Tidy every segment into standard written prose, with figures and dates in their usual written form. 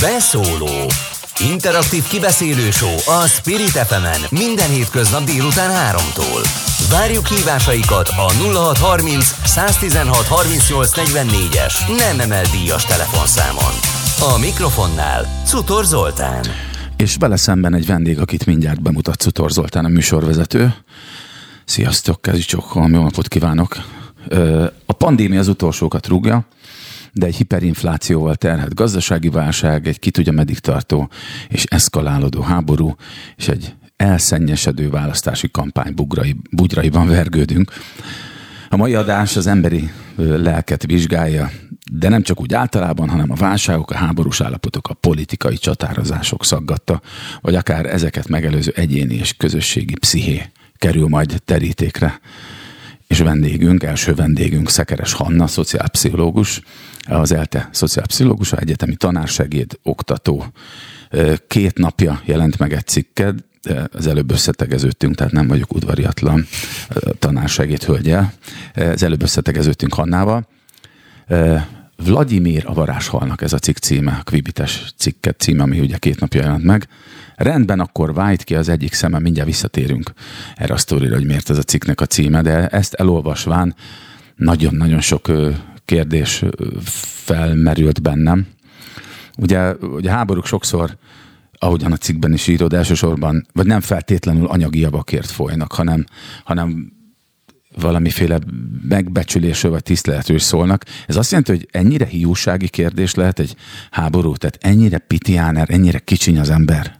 Beszóló. Interaktív kibeszélő show a Spirit FM-en minden hétköznap délután 3-tól. Várjuk hívásaikat a 0630 116 38 44-es nem emelt díjas telefonszámon. A mikrofonnál Czutor Zoltán. És vele szemben egy vendég, akit mindjárt bemutat Czutor Zoltán, a műsorvezető. Sziasztok, kezdjük, jó napot kívánok! A pandémia az utolsókat rúgja, de egy hiperinflációval terhelt gazdasági válság, egy ki tudja meddig tartó és eszkalálódó háború, és egy elszennyesedő választási kampány bugyraiban vergődünk. A mai adás az emberi lelket vizsgálja, de nem csak úgy általában, hanem a válságok, a háborús állapotok, a politikai csatározások szaggatta, vagy akár ezeket megelőző egyéni és közösségi psziché kerül majd terítékre. És vendégünk, első vendégünk Szekeres Hanna, szociálpszichológus, az ELTE szociálpszichológusa, egyetemi tanársegéd, oktató. 2 napja jelent meg egy cikked, az előbb összetegeződtünk, tehát nem vagyok udvariatlan tanársegéd hölgyel, az előbb összetegeződtünk Hannával. Vlagyimir a varázshalnak, ez a cikk címe, a Qubites cikket címe, ami ugye 2 napja jelent meg. Rendben, akkor vájt ki az egyik szeme, mindjárt visszatérünk erre a sztorira, hogy miért ez a cikknek a címe, de ezt elolvasván nagyon-nagyon sok kérdés felmerült bennem. Ugye háborúk sokszor, ahogyan a cikkben is írod, elsősorban, vagy nem feltétlenül anyagi javakért folynak, hanem valamiféle megbecsülésről vagy tiszteletről szólnak. Ez azt jelenti, hogy ennyire hiúsági kérdés lehet egy háború, tehát ennyire pitiáner, ennyire kicsiny az ember.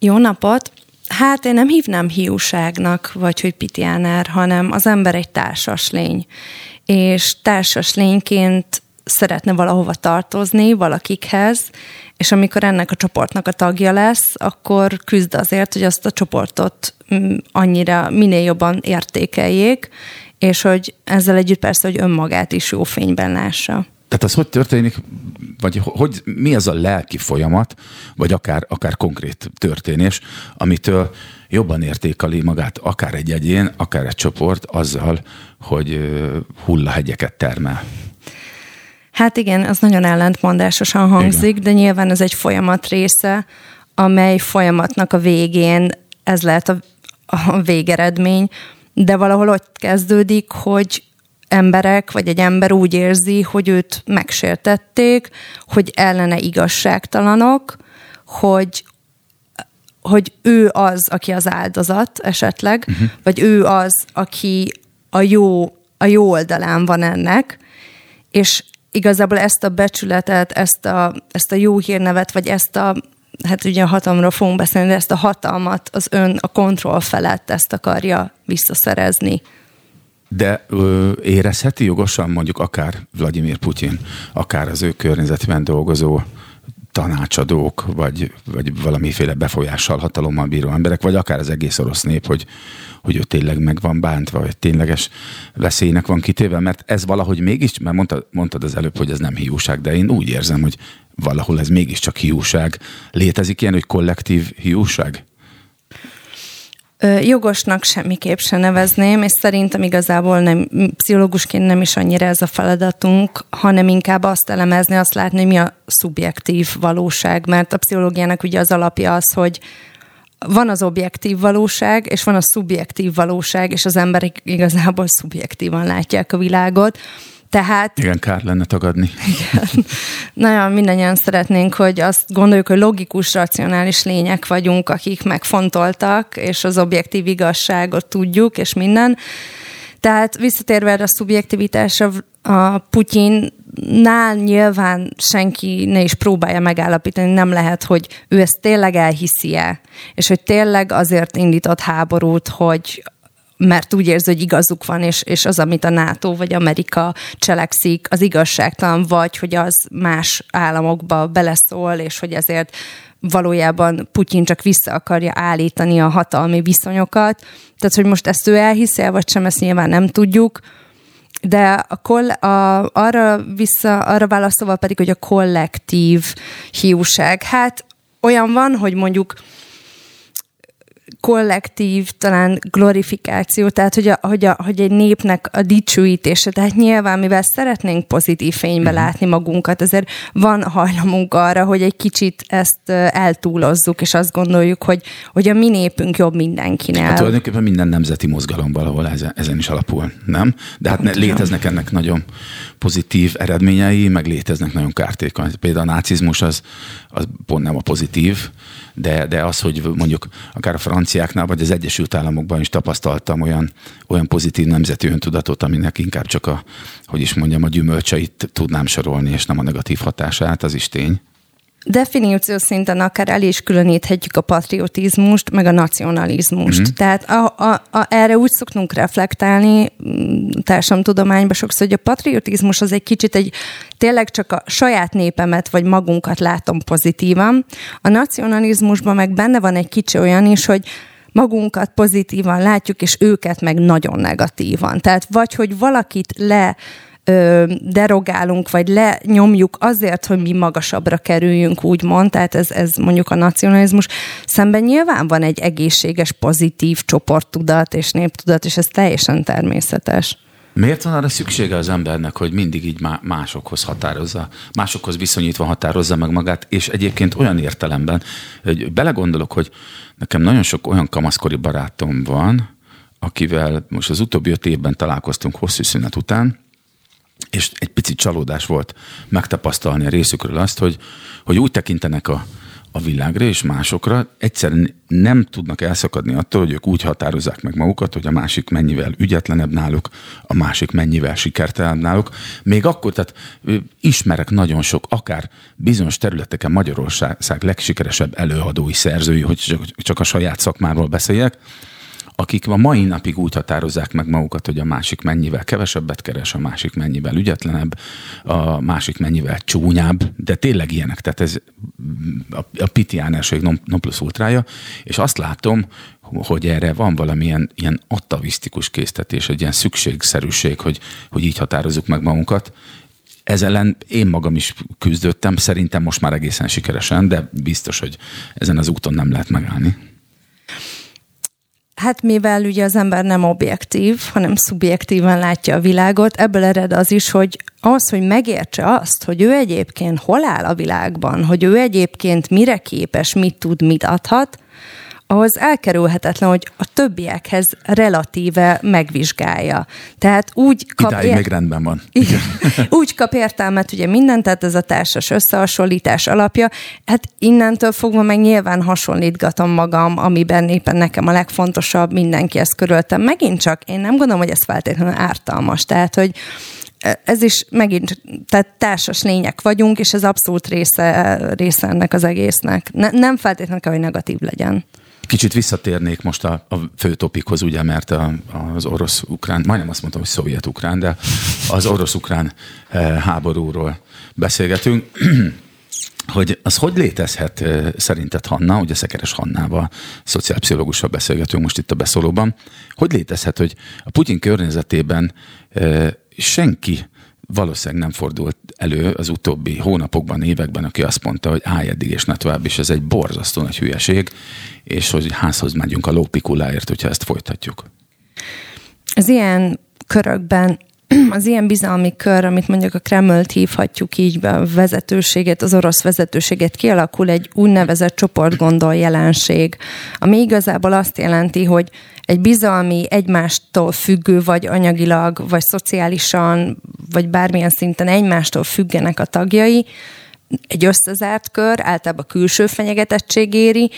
Jó napot! Hát én nem hívnám hiúságnak, vagy hogy pitiáner, hanem az ember egy társas lény. És társas lényként szeretne valahova tartozni, valakikhez, és amikor ennek a csoportnak a tagja lesz, akkor küzd azért, hogy azt a csoportot annyira minél jobban értékeljék, és hogy ezzel együtt persze, hogy önmagát is jó fényben lássa. Tehát az hogy történik, vagy hogy, mi az a lelki folyamat, vagy akár konkrét történés, amitől jobban értékeli magát akár egy egyén, akár egy csoport azzal, hogy hullahegyeket termel? Hát igen, az nagyon ellentmondásosan hangzik, de nyilván ez egy folyamat része, amely folyamatnak a végén ez lehet a végeredmény, de valahol ott kezdődik, hogy emberek, vagy egy ember úgy érzi, hogy őt megsértették, hogy ellene igazságtalanok, hogy ő az, aki az áldozat esetleg, vagy ő az, aki a jó oldalán van ennek, és igazából ezt a becsületet, ezt a jó hírnevet, vagy ezt a, hát ugye a hatalomról fogunk beszélni, de ezt a hatalmat az ön a kontroll felett ezt akarja visszaszerezni. De érezheti jogosan mondjuk akár Vlagyimir Putyin, akár az ő környezetben dolgozó tanácsadók, vagy valamiféle befolyással, hatalommal bíró emberek, vagy akár az egész orosz nép, hogy ő tényleg meg van bántva, vagy tényleges veszélynek van kitéve, mert ez valahogy mégis, mert mondtad az előbb, hogy ez nem hiúság, de én úgy érzem, hogy valahol ez mégiscsak hiúság. Létezik ilyen, hogy kollektív hiúság? Jogosnak semmiképp se nevezném, és szerintem igazából nem, pszichológusként nem is annyira ez a feladatunk, hanem inkább azt elemezni, azt látni, hogy mi a szubjektív valóság, mert a pszichológiának ugye az alapja az, hogy van az objektív valóság, és van a szubjektív valóság, és az emberek igazából szubjektívan látják a világot. Tehát, igen, kár lenne tagadni. Igen. Nagyon mindannyian szeretnénk, hogy azt gondoljuk, hogy logikus, racionális lények vagyunk, akik megfontoltak, és az objektív igazságot tudjuk, és minden. Tehát visszatérve erre a szubjektivitásra, a Putyinnál nyilván senki ne is próbálja megállapítani, nem lehet, hogy ő ezt tényleg elhiszi-e, és hogy tényleg azért indított háborút, hogy mert úgy érzi, hogy igazuk van, és az, amit a NATO vagy Amerika cselekszik, az igazságtalan, vagy hogy az más államokba beleszól, és hogy ezért valójában Putyin csak vissza akarja állítani a hatalmi viszonyokat. Tehát, hogy most ezt ő elhiszi, vagy sem, ezt nyilván nem tudjuk. De arra válaszolva pedig, hogy a kollektív hiúság. Hát olyan van, hogy mondjuk kollektív talán glorifikáció, tehát hogy egy népnek a dicsőítése, tehát nyilván mivel szeretnénk pozitív fénybe látni magunkat, azért van hajlamunk arra, hogy egy kicsit ezt eltúlozzuk, és azt gondoljuk, hogy a mi népünk jobb mindenkinél. Hát tulajdonképpen minden nemzeti mozgalom valahol ezen is alapul, nem? De hát léteznek ennek nagyon pozitív eredményei, meg léteznek nagyon kártékony. Például a nácizmus az pont nem a pozitív, de az, hogy mondjuk akár a franciáknál, vagy az Egyesült Államokban is tapasztaltam olyan pozitív nemzeti öntudatot, aminek inkább csak a gyümölcseit tudnám sorolni, és nem a negatív hatását, az is tény. Definíció szinten akár el is különíthetjük a patriotizmust, meg a nacionalizmust. Mm-hmm. Tehát erre úgy szoktunk reflektálni társadalomtudományban sokszor, hogy a patriotizmus az egy kicsit tényleg csak a saját népemet, vagy magunkat látom pozitívan. A nacionalizmusban meg benne van egy kicsi olyan is, hogy magunkat pozitívan látjuk, és őket meg nagyon negatívan. Tehát vagy, hogy valakit derogálunk, vagy lenyomjuk azért, hogy mi magasabbra kerüljünk, úgymond, tehát ez mondjuk a nacionalizmus. Szemben nyilván van egy egészséges, pozitív csoporttudat és néptudat, és ez teljesen természetes. Miért van arra szüksége az embernek, hogy mindig így másokhoz viszonyítva határozza meg magát, és egyébként olyan értelemben, hogy belegondolok, hogy nekem nagyon sok olyan kamaszkori barátom van, akivel most az utóbbi 5 évben találkoztunk hosszú szünet után, és egy picit csalódás volt megtapasztalni a részükről azt, hogy úgy tekintenek a világra és másokra, egyszerűen nem tudnak elszakadni attól, hogy ők úgy határozzák meg magukat, hogy a másik mennyivel ügyetlenebb náluk, a másik mennyivel sikertelenebb náluk. Még akkor, tehát ismerek nagyon sok, akár bizonyos területeken Magyarország legsikeresebb előadói, szerzői, hogy csak a saját szakmáról beszéljek, akik a mai napig úgy határozzák meg magukat, hogy a másik mennyivel kevesebbet keres, a másik mennyivel ügyetlenebb, a másik mennyivel csúnyább, de tényleg ilyenek, tehát ez a pitiánerség non plus ultrája, és azt látom, hogy erre van valamilyen ilyen atavisztikus késztetés, egy ilyen szükségszerűség, hogy így határozzuk meg magunkat. Ez ellen én magam is küzdöttem, szerintem most már egészen sikeresen, de biztos, hogy ezen az úton nem lehet megállni. Hát mivel ugye az ember nem objektív, hanem szubjektíven látja a világot, ebből ered az is, hogy az, hogy megértse azt, hogy ő egyébként hol áll a világban, hogy ő egyébként mire képes, mit tud, mit adhat, ahhoz elkerülhetetlen, hogy a többiekhez relatíve megvizsgálja. Tehát úgy kap még rendben van. Úgy kap értelmet ugye mindent, tehát ez a társas összehasonlítás alapja. Hát innentől fogva meg nyilván hasonlítgatom magam, amiben éppen nekem a legfontosabb, mindenki ezt körültem. Megint csak én nem gondolom, hogy ez feltétlenül ártalmas. Tehát, hogy ez is megint, tehát társas lények vagyunk, és ez abszolút része ennek az egésznek. Nem feltétlenül kell, hogy negatív legyen. Kicsit visszatérnék most a fő topikhoz, ugye, mert az orosz-ukrán, majdnem azt mondtam, hogy szovjet-ukrán, de az orosz-ukrán háborúról beszélgetünk, hogy az hogy létezhet szerinted, Hanna, ugye Szekeres Hannával, szociálpszichológussal beszélgetünk most itt a Beszólóban, hogy létezhet, hogy a Putyin környezetében senki valószínűleg nem fordult elő az utóbbi hónapokban, években, aki azt mondta, hogy állj eddig és ne tovább, és ez egy borzasztó nagy hülyeség, és hogy házhoz megyünk a lópikuláért, hogyha ezt folytatjuk. Az ilyen körökben, az ilyen bizalmi kör, amit mondjuk a Kremlt hívhatjuk így be, a vezetőséget, az orosz vezetőséget, kialakul egy úgynevezett csoportgondol jelenség, ami igazából azt jelenti, hogy egy bizalmi, egymástól függő, vagy anyagilag, vagy szociálisan, vagy bármilyen szinten egymástól függenek a tagjai, egy összezárt kör, általában külső fenyegetettség éri,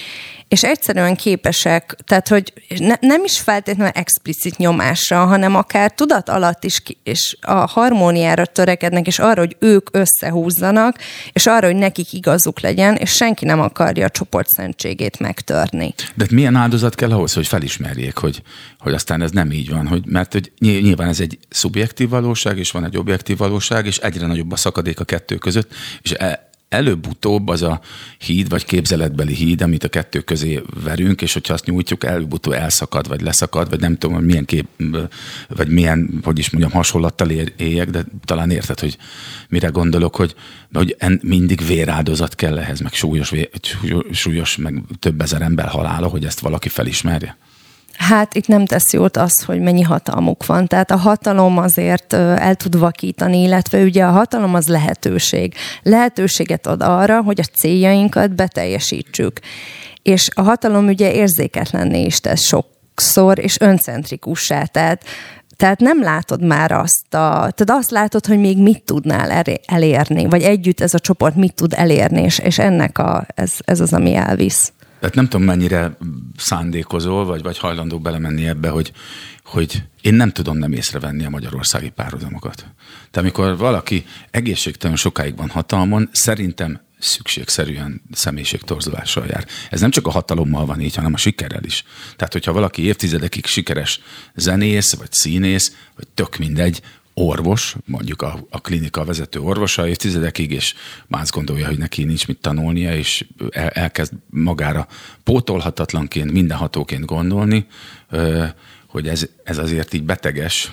és egyszerűen képesek, tehát hogy nem is feltétlenül explicit nyomásra, hanem akár tudat alatt is, és a harmóniára törekednek, és arra, hogy ők összehúzzanak, és arra, hogy nekik igazuk legyen, és senki nem akarja a csoportszentségét megtörni. De milyen áldozat kell ahhoz, hogy felismerjék, hogy aztán ez nem így van, mert hogy nyilván ez egy szubjektív valóság, és van egy objektív valóság, és egyre nagyobb a szakadék a kettő között, és előbb-utóbb az a híd, vagy képzeletbeli híd, amit a kettő közé verünk, és hogyha azt nyújtjuk, előbb-utóbb elszakad, vagy leszakad, vagy nem tudom, milyen kép, vagy milyen, hogy is mondjam, hasonlattal éljek, de talán érted, hogy mire gondolok, hogy mindig véráldozat kell ehhez, meg súlyos, meg több ezer ember halála, hogy ezt valaki felismerje. Hát itt nem tesz jót az, hogy mennyi hatalmuk van. Tehát a hatalom azért el tud vakítani, illetve ugye a hatalom az lehetőség. Lehetőséget ad arra, hogy a céljainkat beteljesítsük. És a hatalom ugye érzéketlenné is tesz sokszor, és öncentrikussá. Tehát nem látod már tehát azt látod, hogy még mit tudnál elérni, vagy együtt ez a csoport mit tud elérni, és ennek ez az, ami elvisz. Tehát nem tudom, mennyire szándékozol, vagy hajlandó belemenni ebbe, hogy én nem tudom nem észrevenni a magyarországi párhuzamokat. Tehát amikor valaki egészségtelen sokáig van hatalmon, szerintem szükségszerűen személyiségtorzulással jár. Ez nem csak a hatalommal van így, hanem a sikerrel is. Tehát hogyha valaki évtizedekig sikeres zenész, vagy színész, vagy tök mindegy, orvos, mondjuk a klinika vezető orvosa évtizedekig, és más gondolja, hogy neki nincs mit tanulnia, és elkezd magára pótolhatatlanként, mindenhatóként gondolni, hogy ez azért így beteges,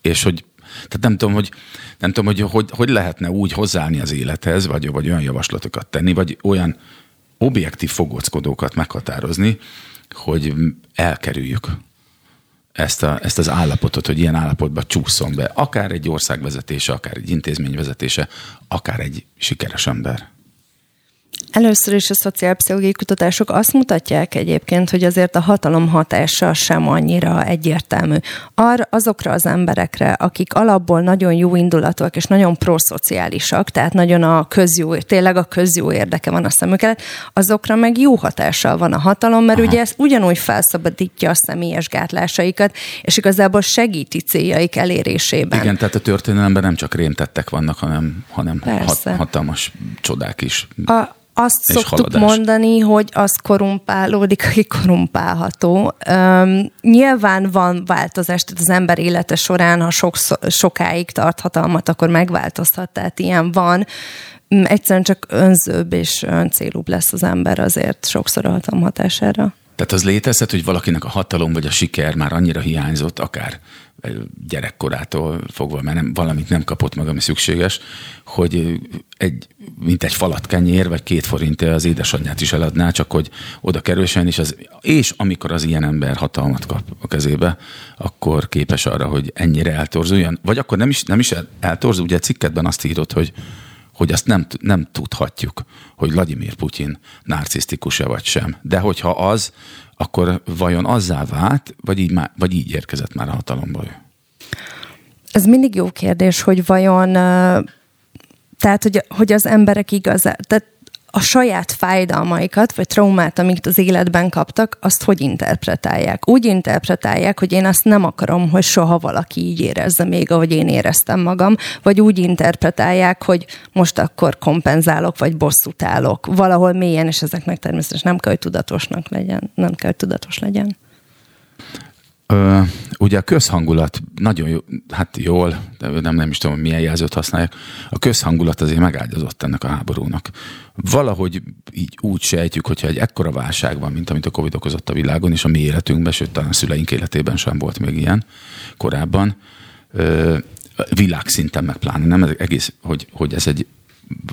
és hogy tehát nem tudom, hogy lehetne úgy hozzáállni az élethez, vagy olyan javaslatokat tenni, vagy olyan objektív fogóckodókat meghatározni, hogy elkerüljük ezt az állapotot, hogy ilyen állapotba csúszom be. Akár egy ország vezetése, akár egy intézmény vezetése, akár egy sikeres ember. Először is a szociálpszichológiai kutatások azt mutatják egyébként, hogy azért a hatalom hatása sem annyira egyértelmű. Azokra az emberekre, akik alapból nagyon jó indulatúak és nagyon proszociálisak, tehát nagyon tényleg a közjó érdeke van a szemük előtt, azokra meg jó hatással van a hatalom, mert Aha. ugye ez ugyanúgy felszabadítja a személyes gátlásaikat, és igazából segíti céljaik elérésében. Igen, tehát a történelemben nem csak rémtettek vannak, hanem hatalmas csodák is. Azt szoktuk mondani, hogy az korumpálódik, aki korumpálható. Nyilván van változás, tehát az ember élete során, ha sokáig tart hatalmat, akkor megváltozhat, tehát ilyen van. Egyszerűen csak önzőbb és öncélúbb lesz az ember azért sokszor a hatalom hatására. Tehát az létezhet, hogy valakinek a hatalom vagy a siker már annyira hiányzott, akár gyerekkorától fogva, mert valamit nem kapott meg, ami szükséges, hogy mint egy falat kenyér, vagy 2 forintért az édesanyját is eladná, csak hogy oda kerülsen, és amikor az ilyen ember hatalmat kap a kezébe, akkor képes arra, hogy ennyire eltorzuljon. Vagy akkor nem is eltorzul. Ugye a cikketben azt írod, hogy azt nem tudhatjuk, hogy Vlagyimir Putyin narcisztikus-e vagy sem. De hogyha az, akkor vajon azzá vált, vagy így érkezett már a hatalomba ő? Ez mindig jó kérdés, hogy vajon, tehát, hogy az emberek igazán, tehát a saját fájdalmaikat, vagy traumát, amit az életben kaptak, azt hogy interpretálják? Úgy interpretálják, hogy én azt nem akarom, hogy soha valaki így érezze még, ahogy én éreztem magam, vagy úgy interpretálják, hogy most akkor kompenzálok, vagy bosszút állok valahol mélyen, és ezeknek természetesen nem kell, hogy tudatosnak legyen. Nem kell, hogy tudatos legyen. Ugye a közhangulat nagyon jó, hát jól, de nem is tudom, milyen jelzőt használják. A közhangulat azért megágyazott ennek a háborúnak. Valahogy így úgy sejtjük, hogyha egy ekkora válság van, mint amit a Covid okozott a világon, és a mi életünkben, sőt talán a szüleink életében sem volt még ilyen korábban, világszinten meg pláne, nem egész, hogy ez egy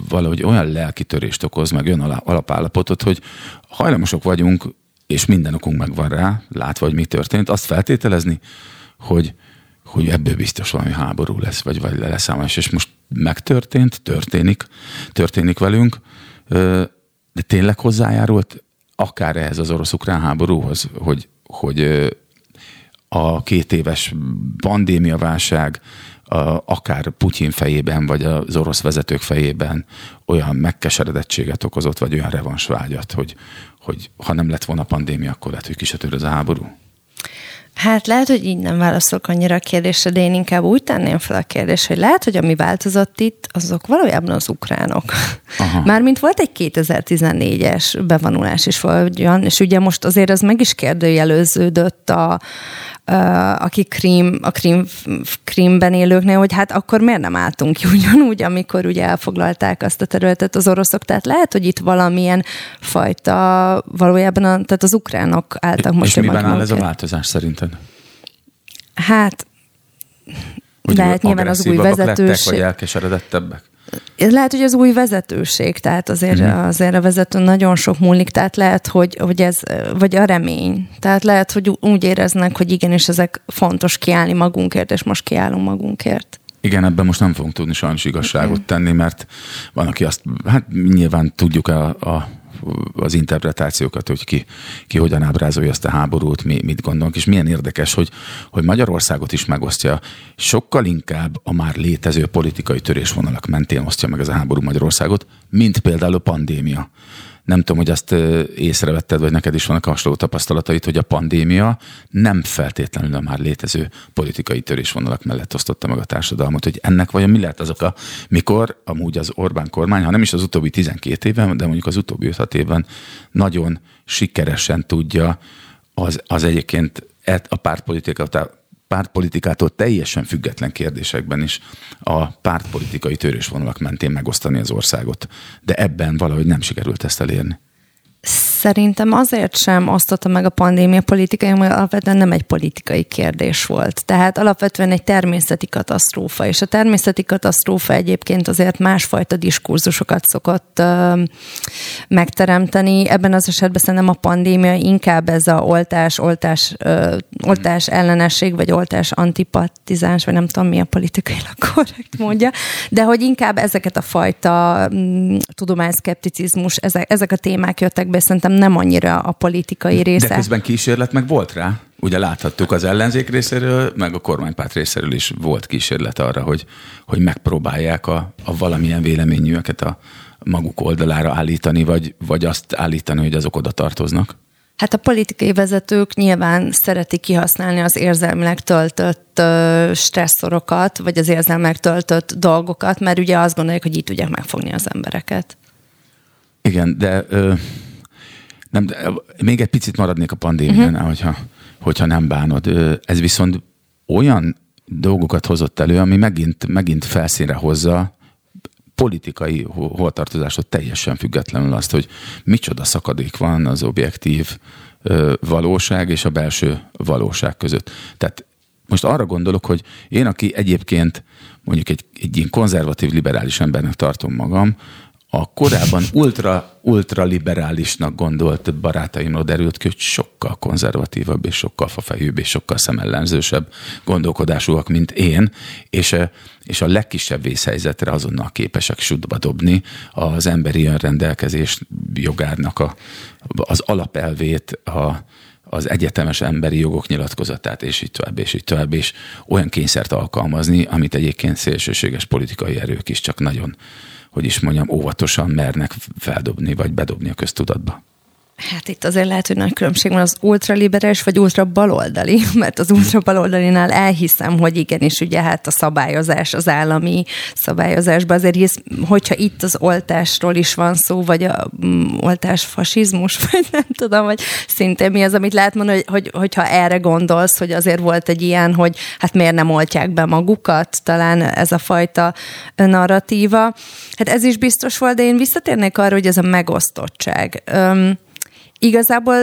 valahogy olyan lelkitörést okoz, meg olyan alapállapotot, hogy hajlamosok vagyunk, és minden okunk megvan rá, látva, hogy mi történt, azt feltételezni, hogy ebből biztos valami háború lesz, vagy leszámolás. És most megtörtént, történik velünk, de tényleg hozzájárult akár ehhez az orosz-ukrán háborúhoz, hogy a 2 éves pandémiaválság akár Putyin fejében, vagy az orosz vezetők fejében olyan megkeseredettséget okozott, vagy olyan revansvágyat, hogy ha nem lett volna pandémia, akkor lehet, hogy ki se tör ez a háború? Hát lehet, hogy így nem válaszolok annyira a kérdésre, de én inkább úgy tenném fel a kérdést, hogy lehet, hogy ami változott itt, azok valójában az ukránok. Aha. Mármint volt egy 2014-es bevonulás is valójában, és ugye most azért az meg is kérdőjeleződött a Krímben élőknél, hogy hát akkor miért nem álltunk ki ugyanúgy, amikor ugye elfoglalták azt a területet az oroszok, tehát lehet, hogy itt valamilyen fajta valójában, tehát az ukránok álltak most. És miben áll ez a változás szerinted? Hát lehet nyilván az új vezetőség. Lettek, vagy elkeseredettebbek? Lehet, hogy az új vezetőség, tehát azért a vezető nagyon sok múlik, tehát lehet, hogy ez, vagy a remény. Tehát lehet, hogy úgy éreznek, hogy igenis ezek fontos kiállni magunkért, és most kiállunk magunkért. Igen, ebben most nem fogunk tudni sajnos igazságot tenni, mert van, aki azt, hát nyilván tudjuk az interpretációkat, hogy ki hogyan ábrázolja azt a háborút, mit gondolunk, és milyen érdekes, hogy Magyarországot is megosztja. Sokkal inkább a már létező politikai törésvonalak mentén osztja meg ez a háború Magyarországot, mint például a pandémia. Nem tudom, hogy azt észrevetted, vagy neked is vannak hasonló tapasztalataid, hogy a pandémia nem feltétlenül a már létező politikai törésvonalak mellett osztotta meg a társadalmat, hogy ennek vajon mi lehet az oka, mikor amúgy az Orbán kormány, ha nem is az utóbbi 12 évben, de mondjuk az utóbbi 5-6 évben nagyon sikeresen tudja az egyébként a pártpolitikától teljesen független kérdésekben is a pártpolitikai törésvonalak mentén megosztani az országot. De ebben valahogy nem sikerült ezt elérni. Szerintem azért sem osztotta meg a pandémia politikai, mert alapvetően nem egy politikai kérdés volt. Tehát alapvetően egy természeti katasztrófa, és a természeti katasztrófa egyébként azért másfajta diskurzusokat szokott megteremteni. Ebben az esetben szerintem a pandémia inkább ez a oltás ellenesség, vagy oltás antipatizáns, vagy nem tudom mi a politikailag korrekt mondja, de hogy inkább ezeket a fajta tudományszkepticizmus, ezek a témák jöttek be, szerintem nem annyira a politikai része. De közben kísérlet meg volt rá. Ugye láthattuk az ellenzék részéről, meg a kormánypárt részéről is volt kísérlet arra, hogy megpróbálják a valamilyen véleményűeket a maguk oldalára állítani, vagy azt állítani, hogy azok oda tartoznak. Hát a politikai vezetők nyilván szeretik kihasználni az érzelmileg töltött stresszorokat, vagy az érzelmileg töltött dolgokat, mert ugye azt gondolják, hogy így tudják megfogni az embereket. Igen, de még egy picit maradnék a pandémiánál, hogyha nem bánod. Ez viszont olyan dolgokat hozott elő, ami megint felszínre hozza politikai holtartozásot teljesen függetlenül azt, hogy micsoda szakadék van az objektív valóság és a belső valóság között. Tehát most arra gondolok, hogy én, aki egyébként mondjuk egy ilyen konzervatív, liberális embernek tartom magam, a korábban ultra liberálisnak gondolt barátaimról derült ki, hogy sokkal konzervatívabb, és sokkal fafejűbb, és sokkal szemellenzősebb gondolkodásúak, mint én, és a legkisebb vészhelyzetre azonnal képesek sútba dobni az emberi önrendelkezés jogárnak az alapelvét, az egyetemes emberi jogok nyilatkozatát, és így tovább, és így tovább, és olyan kényszert alkalmazni, amit egyébként szélsőséges politikai erők is csak nagyon, hogy is mondjam, óvatosan mernek feldobni, vagy bedobni a köztudatba. Hát itt azért lehet, hogy nagy különbség van az ultraliberális, vagy ultrabaloldali, mert az ultrabaloldalinál elhiszem, hogy igenis ugye hát a szabályozás, az állami szabályozásban azért hisz, hogyha itt az oltásról is van szó, vagy a oltásfasizmus, vagy nem tudom, vagy szintén mi az, amit lehet mondani, hogyha erre gondolsz, hogy azért volt egy ilyen, hogy hát miért nem oltják be magukat, talán ez a fajta narratíva. Hát ez is biztos volt, de én visszatérnék arra, hogy ez a megosztottság. Igazából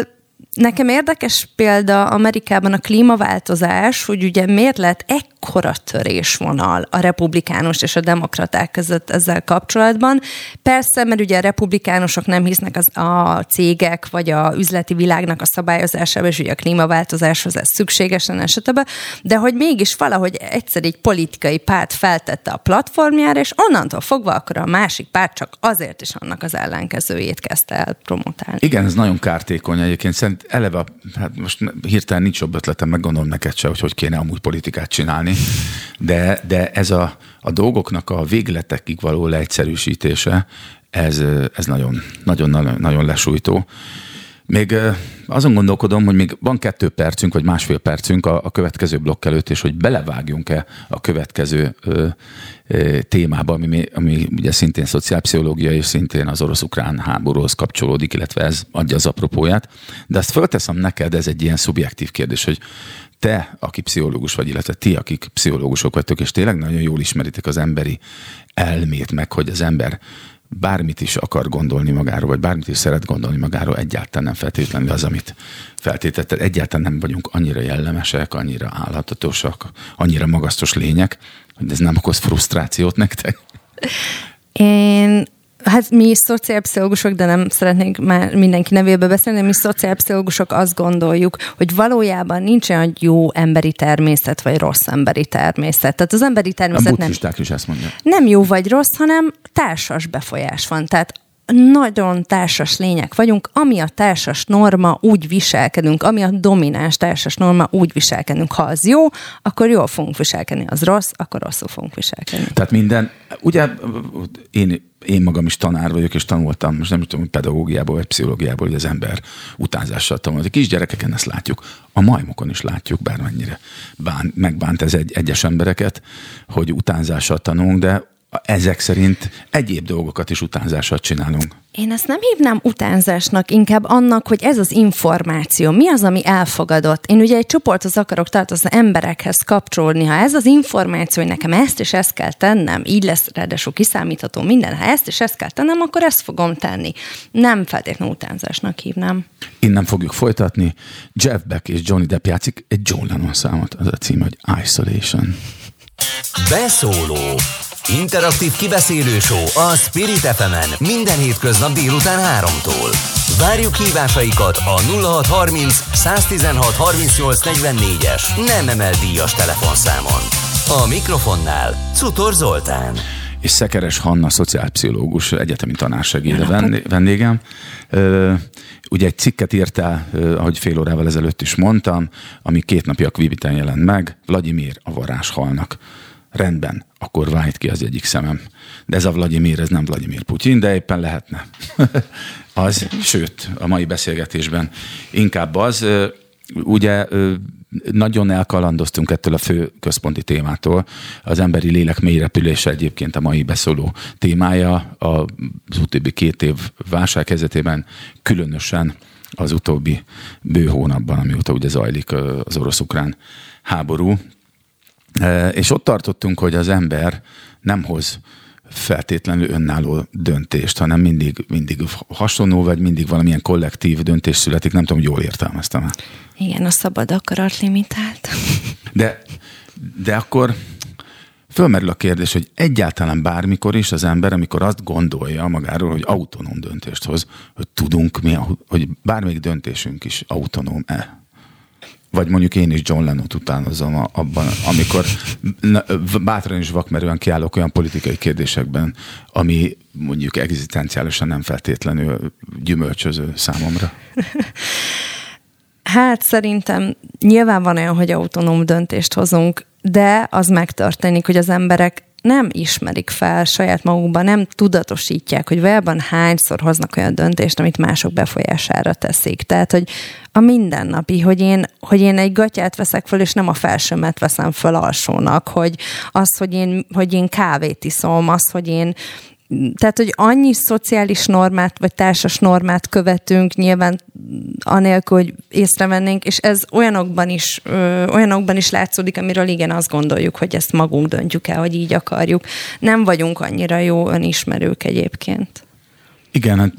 nekem érdekes példa Amerikában a klímaváltozás, hogy ugye miért lett ekkora törésvonal a republikánus és a demokraták között ezzel kapcsolatban. Persze, mert ugye a republikánusok nem hisznek a cégek vagy a üzleti világnak a szabályozásába, és ugye a klímaváltozáshoz ez szükségesen esetben, de hogy mégis valahogy egyszer egy politikai párt feltette a platformjára, és onnantól fogva akkor a másik párt csak azért is annak az ellenkezőjét kezdte el promotálni. Igen, ez nagyon kártékony egyébként. Szerint eleve, hát most hirtelen nincs jobb ötletem, meg gondolom neked se, hogy kéne amúgy politikát csinálni, de ez a dolgoknak a végletekig való leegyszerűsítése, ez nagyon, nagyon, nagyon lesújtó. Még azon gondolkodom, hogy még van 2 percünk, vagy 1,5 percünk a következő blokk előtt, és hogy belevágjunk-e a következő témába, ami ugye szintén szociálpszichológia, és szintén az orosz-ukrán háborúhoz kapcsolódik, illetve ez adja az apropóját. De ezt fölteszem neked, ez egy ilyen szubjektív kérdés, hogy te, aki pszichológus vagy, illetve ti, akik pszichológusok vagytok, és tényleg nagyon jól ismeritek az emberi elmét, meg hogy az ember bármit is akar gondolni magáról, vagy bármit is szeret gondolni magáról, egyáltalán nem feltétlenül az, amit feltételted. Egyáltalán nem vagyunk annyira jellemesek, annyira állhatatósak, annyira magasztos lények, hogy ez nem okoz frusztrációt nektek? Hát mi szociálpszichológusok, de nem szeretnék már mindenki nevébe beszélni, de mi szociálpszichológusok azt gondoljuk, hogy valójában nincs olyan jó emberi természet, vagy rossz emberi természet. Tehát az emberi természet nem... A buddhisták is ezt mondják. Nem jó vagy rossz, hanem társas befolyás van. Tehát nagyon társas lények vagyunk, ami a társas norma, úgy viselkedünk, ami a domináns társas norma, úgy viselkedünk. Ha az jó, akkor jól fogunk viselkedni, az rossz, akkor rosszul fogunk viselkedni. Tehát minden, ugye én magam is tanár vagyok, és tanultam, most nem tudom, pedagógiából vagy pszichológiából, hogy az ember utánzással tanul. A kisgyerekeken ezt látjuk, a majmokon is látjuk, bármennyire megbánt ez egyes embereket, hogy utánzással tanulunk, de ezek szerint egyéb dolgokat is utánzással csinálunk. Én ezt nem hívnám utánzásnak, inkább annak, hogy ez az információ, mi az, ami elfogadott. Én ugye egy csoporthoz akarok tartozni, emberekhez kapcsolódni. Ha ez az információ, hogy nekem ezt és ezt kell tennem, így lesz ráadásul kiszámítható minden, ha ezt és ezt kell tennem, akkor ezt fogom tenni. Nem feltétlenül utánzásnak hívnám. Innen fogjuk folytatni. Jeff Beck és Johnny Depp játszik egy John Lennon számot, az a cím, hogy Isolation. Beszóló. Interaktív kibeszélő show a Spirit FM-en minden hétköznap délután 3-tól. Várjuk hívásaikat a 0630 116 38 44-es nem emelt díjas telefonszámon. A mikrofonnál Czutor Zoltán. És Szekeres Hanna, szociálpszichológus, egyetemi tanársegéde vendégem. Ugye egy cikket írtál, ahogy fél órával ezelőtt is mondtam, ami 2 napja a Qubiten jelent meg, Vlagyimir a varázs halnak. Rendben, akkor vájt ki az egyik szemem. De ez a Vlagyimir, ez nem Vlagyimir Putyin, de éppen lehetne. Az, sőt, a mai beszélgetésben inkább az, ugye nagyon elkalandoztunk ettől a fő központi témától. Az emberi lélek mélyrepülése egyébként a mai beszóló témája, az utóbbi 2 év válsághelyzetében, különösen az utóbbi bő hónapban, amióta ugye zajlik az orosz-ukrán háború. És ott tartottunk, hogy az ember nem hoz feltétlenül önálló döntést, hanem mindig hasonló, vagy mindig valamilyen kollektív döntés születik. Nem tudom, jól értelmeztem-e. Igen, a szabad akarat limitált. De akkor fölmerül a kérdés, hogy egyáltalán bármikor is az ember, amikor azt gondolja magáról, hogy autonóm döntést hoz, hogy tudunk mi, hogy bármelyik döntésünk is autonóm-e. Vagy mondjuk én is John Lennont utánozom abban, amikor bátran és vakmerően kiállok olyan politikai kérdésekben, ami mondjuk egzisztenciálisan nem feltétlenül gyümölcsöző számomra. Hát szerintem nyilván van olyan, hogy autonóm döntést hozunk, de az megtörténik, hogy az emberek nem ismerik fel saját magukban, nem tudatosítják, hogy valójában hányszor hoznak olyan döntést, amit mások befolyására teszik. Tehát, hogy a mindennapi, hogy én egy gatyát veszek föl, és nem a felsőmet veszem föl alsónak, hogy az, hogy én kávét iszom, az, hogy én... Tehát, hogy annyi szociális normát, vagy társas normát követünk nyilván anélkül, hogy észrevennénk, és ez olyanokban is látszódik, amiről igen azt gondoljuk, hogy ezt magunk döntjük el, hogy így akarjuk. Nem vagyunk annyira jó önismerők egyébként. Igen,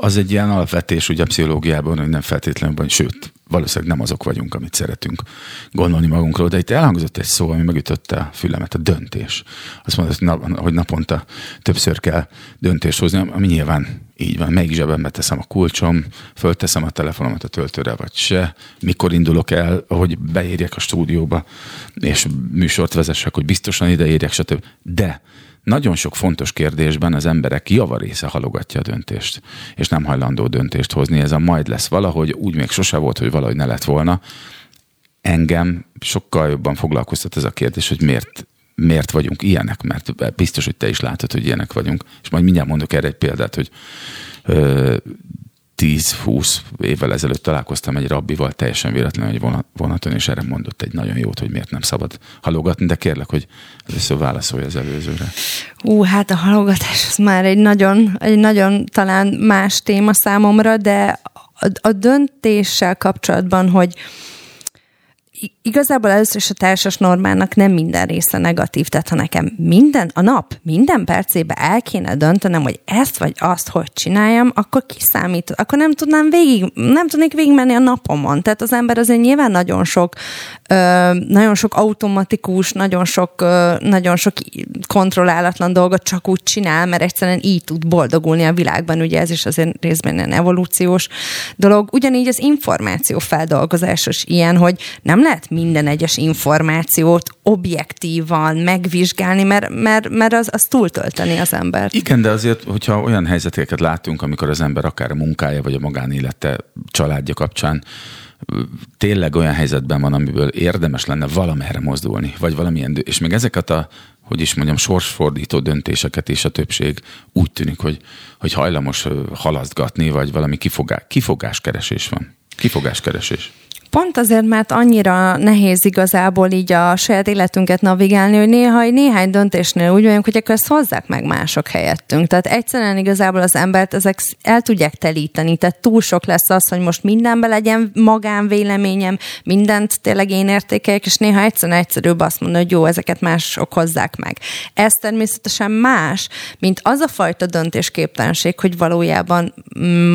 az egy ilyen alapvetés ugye a pszichológiában, hogy nem feltétlenül, sőt, valószínűleg nem azok vagyunk, amit szeretünk gondolni magunkról, de itt elhangzott egy szó, ami megütötte a fülemet, a döntés. Azt mondod, hogy naponta többször kell döntést hozni, ami nyilván így van. Melyik zsebembe teszem a kulcsom, fölteszem a telefonomat a töltőre, vagy se. Mikor indulok el, hogy beérjek a stúdióba, és műsort vezessek, hogy biztosan ide érjek, stb. De nagyon sok fontos kérdésben az emberek javarésze halogatja a döntést, és nem hajlandó döntést hozni. Ez a majd lesz valahogy, úgy még sose volt, hogy valahogy ne lett volna. Engem sokkal jobban foglalkoztat ez a kérdés, hogy miért vagyunk ilyenek, mert biztos, hogy te is látod, hogy ilyenek vagyunk. És majd mindjárt mondok erre egy példát, hogy 10-20 évvel ezelőtt találkoztam egy rabbival, teljesen véletlenül egy vonaton, és erre mondott egy nagyon jót, hogy miért nem szabad halogatni, de kérlek, hogy először válaszolj az előzőre. Hát a halogatás az már egy nagyon talán más téma számomra, de a döntéssel kapcsolatban, hogy igazából először is a társas normának nem minden része negatív, tehát ha nekem minden percében el kéne döntenem, hogy ezt vagy azt hogy csináljam, akkor kiszámít, akkor nem tudnék végigmenni a napomon. Tehát az ember azért nyilván nagyon sok automatikus, nagyon sok kontrollálatlan dolgot csak úgy csinál, mert egyszerűen így tud boldogulni a világban, ugye ez is azért részben ilyen evolúciós dolog. Ugyanígy az információ feldolgozásos ilyen, hogy nem lehet minden egyes információt objektívan megvizsgálni, mert az túltölteni az embert. Igen, de azért, hogyha olyan helyzeteket látunk, amikor az ember akár a munkája vagy a magánélete, családja kapcsán tényleg olyan helyzetben van, amiből érdemes lenne valamerre mozdulni, vagy valamilyen, és még ezeket a, hogy is mondjam, sorsfordító döntéseket is a többség úgy tűnik, hogy hajlamos halasztgatni, vagy valami kifogáskeresés van. Kifogáskeresés. Pont azért, mert annyira nehéz igazából így a saját életünket navigálni, hogy néha egy néhány döntésnél úgy vagyunk, hogy akkor ezt hozzák meg mások helyettünk. Tehát egyszerűen igazából az embert ezek el tudják telíteni, tehát túl sok lesz az, hogy most mindenben legyen magánvéleményem, mindent tényleg én értékeljek, és néha egyszerűen egyszerűbb azt mondani, hogy jó, ezeket mások hozzák meg. Ez természetesen más, mint az a fajta döntésképtelenség, hogy valójában,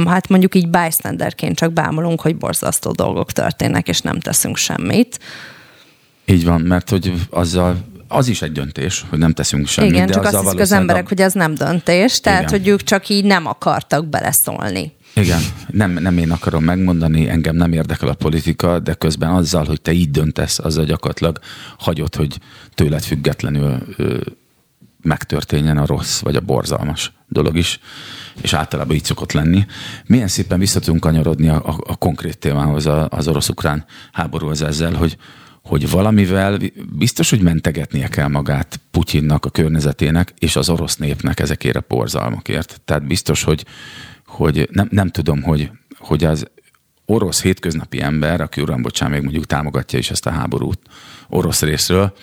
hát mondjuk így bystanderként csak bámulunk, hogy borzasztó dolgok történnek, és nem teszünk semmit. Így van, mert hogy az is egy döntés, hogy nem teszünk semmit. Igen, de csak azt hiszik az emberek, hogy ez nem döntés, tehát igen, hogy ők csak így nem akartak beleszólni. Igen, nem én akarom megmondani, engem nem érdekel a politika, de közben azzal, hogy te így döntesz, azzal gyakorlatilag hagyod, hogy tőled függetlenül megtörténjen a rossz, vagy a borzalmas dolog is, és általában így szokott lenni. Milyen szépen vissza tudunk kanyarodni a konkrét témához, az orosz-ukrán háborúhoz ezzel, hogy valamivel biztos, hogy mentegetnie kell magát Putyinnak, a környezetének, és az orosz népnek ezekért a borzalmakért. Tehát biztos, hogy nem tudom, hogy az orosz hétköznapi ember, aki uram, bocsánat, még mondjuk támogatja is ezt a háborút orosz részről,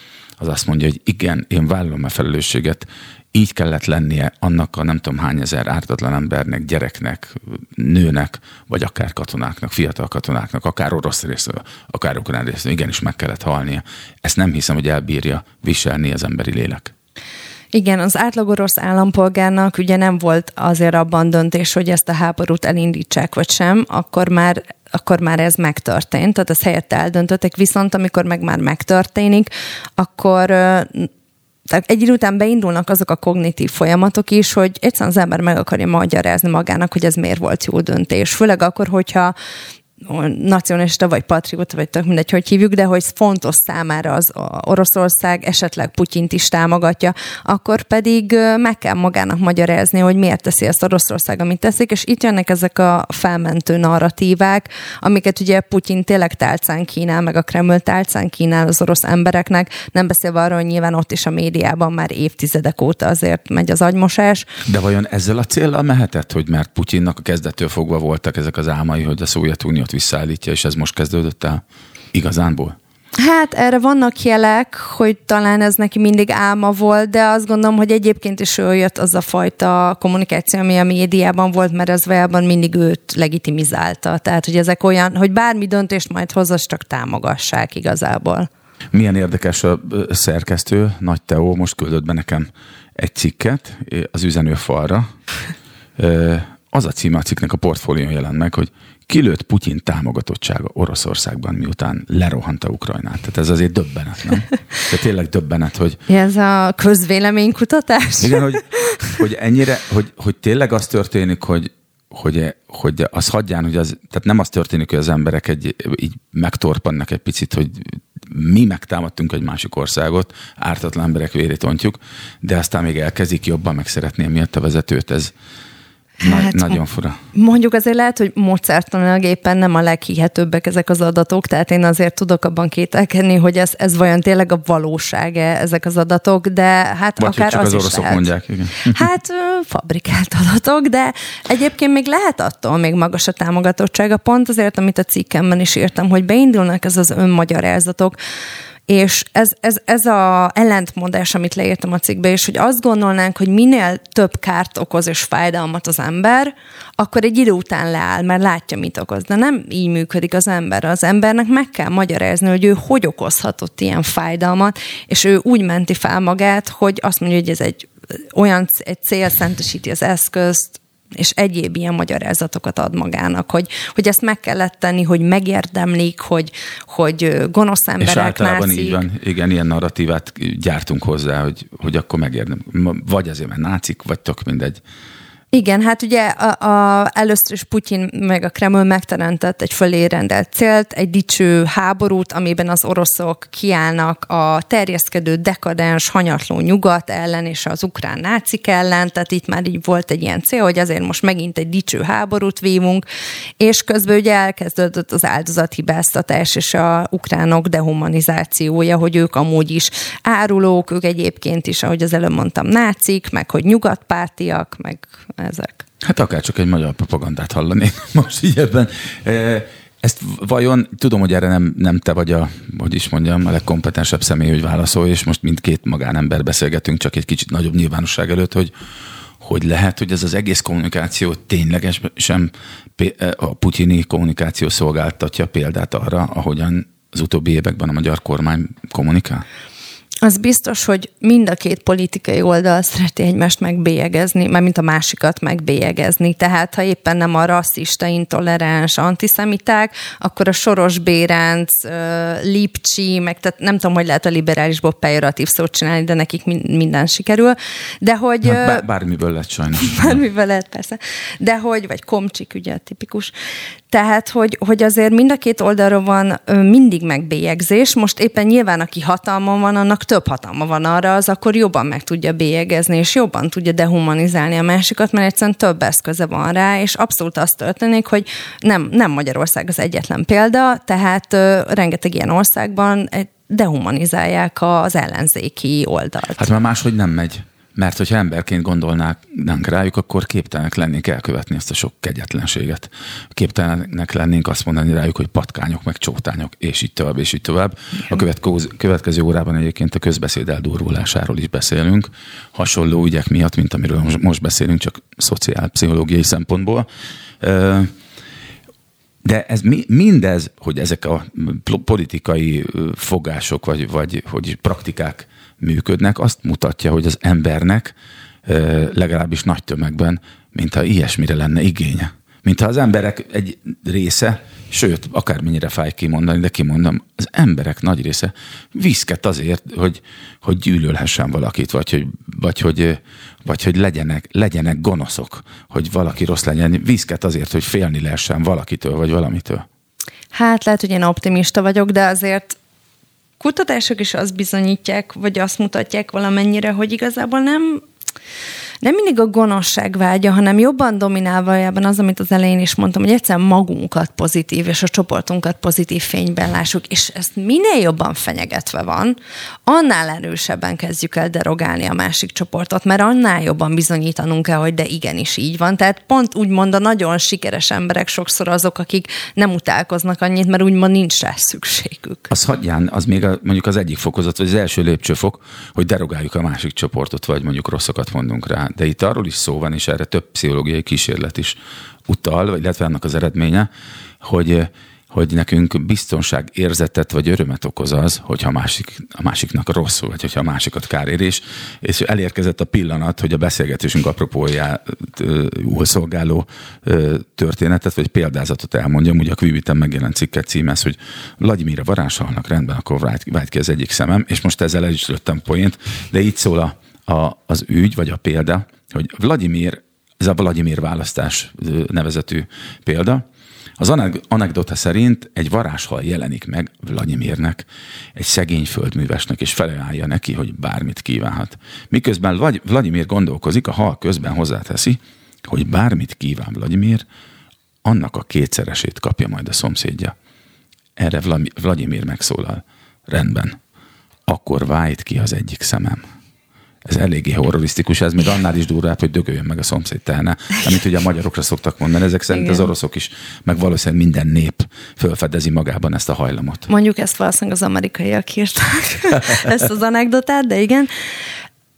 az azt mondja, hogy igen, én vállalom a felelősséget, így kellett lennie annak a nem tudom hány ezer ártatlan embernek, gyereknek, nőnek, vagy akár katonáknak, fiatal katonáknak, akár orosz részről, akár ukrán részről, igenis meg kellett halnia. Ezt nem hiszem, hogy elbírja viselni az emberi lélek. Igen, az átlag orosz állampolgárnak ugye nem volt azért abban döntés, hogy ezt a háborút elindítsák, vagy sem, akkor már ez megtörtént, tehát ezt helyette eldöntöttek, viszont amikor meg már megtörténik, akkor egy idő után beindulnak azok a kognitív folyamatok is, hogy egyszerűen az ember meg akarja magyarázni magának, hogy ez miért volt jó döntés. Főleg akkor, hogyha nacionalista, vagy patrióta, vagy tök mindegy, hogy hívjuk, de hogy fontos számára az Oroszország, esetleg Putyint is támogatja, akkor pedig meg kell magának magyarázni, hogy miért teszi ezt Oroszország, amit teszik, és itt jönnek ezek a felmentő narratívák, amiket ugye Putyin tényleg tálcán kínál, meg a Kreml tálcán kínál az orosz embereknek, nem beszélve arról, hogy nyilván ott is a médiában már évtizedek óta azért megy az agymosás. De vajon ezzel a céllal mehetett, hogy mert Putyinnak a kezdettől fogva voltak ezek az álmai, hogy a Szovjetunió visszaállítja, és ez most kezdődött el igazánból? Hát erre vannak jelek, hogy talán ez neki mindig álma volt, de azt gondolom, hogy egyébként is ő jött az a fajta kommunikáció, ami a médiában volt, mert ez valójában mindig őt legitimizálta. Tehát, hogy ezek olyan, hogy bármi döntést majd hozzas, csak támogassák igazából. Milyen érdekes a szerkesztő, Nagy Teó most küldött be nekem egy cikket az üzenőfalra. Az a címe a cikknek, a Portfolion jelent meg, hogy kilőtt Putyin támogatottsága Oroszországban, miután lerohanta Ukrajnát. Tehát ez azért döbbenet, nem? De tényleg döbbenet, hogy... Ez a közvéleménykutatás? Igen, hogy ennyire, hogy tényleg az történik, hogy az hagyján, hogy az... Tehát nem az történik, hogy az emberek így megtorpannak egy picit, hogy mi megtámadtunk egy másik országot, ártatlan emberek vérét ontjuk, de aztán még elkezdik jobban megszeretni miatt a vezetőt. Ez Hát, nagyon fura. Mondjuk azért lehet, hogy módszertanilag éppen nem a leghihetőbbek ezek az adatok, tehát én azért tudok abban kételkedni, hogy ez vajon tényleg a valóság-e ezek az adatok, de hát vagy akár csak az oroszok lehet. Mondják. Igen. Hát fabrikált adatok, de egyébként még lehet attól még magas a támogatottsága, pont azért, amit a cikkemben is írtam, hogy beindulnak ez az önmagyarázatok, és ez a ellentmondás, amit leírtam a cikkbe is, hogy azt gondolnánk, hogy minél több kárt okoz és fájdalmat az ember, akkor egy idő után leáll, mert látja, mit okoz. De nem így működik az ember. Az embernek meg kell magyarázni, hogy ő hogy okozhatott ilyen fájdalmat, és ő úgy menti fel magát, hogy azt mondja, hogy ez egy cél, szentesíti az eszközt, és egyéb ilyen magyarázatokat ad magának, hogy ezt meg kellett tenni, hogy megérdemlik, hogy gonosz emberek mászik. És általában így van, igen, ilyen narratívát gyártunk hozzá, hogy akkor megérdem. Vagy azért, mert nácik, vagy tök mindegy. Igen, hát ugye először is Putyin meg a Kreml megteremtett egy fölé rendelt célt, egy dicső háborút, amiben az oroszok kiállnak a terjeszkedő, dekadens, hanyatló nyugat ellen és az ukrán nácik ellen, tehát itt már így volt egy ilyen cél, hogy azért most megint egy dicső háborút vívunk, és közben ugye elkezdődött az áldozathibáztatás és a ukránok dehumanizációja, hogy ők amúgy is árulók, ők egyébként is, ahogy az előbb mondtam, nácik, meg hogy nyugatpártiak, meg ezek. Hát akárcsak egy magyar propagandát hallani most így ebben. Ezt vajon, tudom, hogy erre nem te vagy a legkompetensebb személy, hogy válaszolj, és most mindkét magánember beszélgetünk, csak egy kicsit nagyobb nyilvánosság előtt, hogy lehet, hogy ez az egész kommunikáció ténylegesen a putyini kommunikáció szolgáltatja példát arra, ahogyan az utóbbi években a magyar kormány kommunikál? Az biztos, hogy mind a két politikai oldal szereti egymást megbélyegezni, mármint a másikat megbélyegezni. Tehát, ha éppen nem a rasszista, intoleráns antiszemiták, akkor a Soros Bérenc, Lipcsi, meg tehát nem tudom, hogy lehet a liberálisból pejoratív szót csinálni, de nekik minden sikerül. De hogy... Hát bármiből lett sajnos. Bármiből lett, persze. De hogy, vagy Komcsik, ugye a tipikus. Tehát, hogy azért mind a két oldalról van mindig megbélyegzés. Most éppen nyilván, aki hatalmon van, annak több hatalma van arra, az akkor jobban meg tudja bélyegezni, és jobban tudja dehumanizálni a másikat, mert egyszerűen több eszköze van rá, és abszolút az történik, hogy nem Magyarország az egyetlen példa, tehát rengeteg ilyen országban dehumanizálják az ellenzéki oldalt. Hát már máshogy nem megy. Mert hogyha emberként gondolnánk rájuk, akkor képtelenek lennénk elkövetni ezt a sok kegyetlenséget. Képtelenek lennénk azt mondani rájuk, hogy patkányok, meg csótányok, és így tovább, és így tovább. A következő órában egyébként a közbeszéd eldurvulásáról is beszélünk. Hasonló ügyek miatt, mint amiről most beszélünk, csak szociálpszichológiai szempontból. De ez mindez, hogy ezek a politikai fogások, vagy hogy praktikák működnek, azt mutatja, hogy az embernek legalábbis nagy tömegben, mintha ilyesmire lenne igénye. Mintha az emberek egy része, sőt, akármennyire fáj kimondani, de kimondom, az emberek nagy része viszket azért, hogy gyűlölhessen valakit, vagy hogy legyenek gonoszok, hogy valaki rossz legyen, viszket azért, hogy félni lehessen valakitől, vagy valamitől. Hát lehet, hogy én optimista vagyok, de azért kutatások is azt bizonyítják, vagy azt mutatják valamennyire, hogy igazából nem mindig a gonoszság vágya, hanem jobban dominál valójában az, amit az elején is mondtam, hogy egyszerűen magunkat pozitív, és a csoportunkat pozitív fényben lássuk, és ezt minél jobban fenyegetve van, annál erősebben kezdjük el derogálni a másik csoportot, mert annál jobban bizonyítanunk kell, hogy de igenis így van. Tehát pont úgymond a nagyon sikeres emberek sokszor azok, akik nem utálkoznak annyit, mert úgymond nincs rá szükségük. Az hagyján, az még mondjuk az egyik fokozat, vagy az első lépcsőfok, hogy derogáljuk a másik csoportot, vagy mondjuk rosszakat mondunk rá. De itt arról is szó van, és erre több pszichológiai kísérlet is utal, illetve annak az eredménye, hogy nekünk biztonságérzetet vagy örömet okoz az, hogyha a másiknak rossz, vagy hogyha a másikat kár ér, és elérkezett a pillanat, hogy a beszélgetésünk apropójául szolgáló történetet, vagy példázatot elmondjam, ugye a Qubiten megjelent cikket címez, hogy Vlagyimira varázsalnak, rendben, akkor vájt ki az egyik szemem, és most ezzel el is lőttem poént, de így szól az ügy, vagy a példa, hogy ez a Vlagyimir választás nevezetű példa. Az anekdota szerint egy varázshal jelenik meg Vlagyimirnek, egy szegény földművesnek, és felajánlja neki, hogy bármit kívánhat. Miközben Vlagyimir gondolkozik, a hal közben hozzáteszi, hogy bármit kíván Vlagyimir, annak a kétszeresét kapja majd a szomszédja. Erre Vlagyimir megszólal. Rendben. Akkor vájt ki az egyik szemem. Ez eléggé horrorisztikus, ez még annál is durvább, hogy dögöljön meg a szomszéd tehene, amit ugye a magyarokra szoktak mondani. Ezek szerint igen, az oroszok is, meg valószínűleg minden nép felfedezi magában ezt a hajlamot. Mondjuk ezt valószínűleg az amerikaiak írták, ezt az anekdotát, de igen.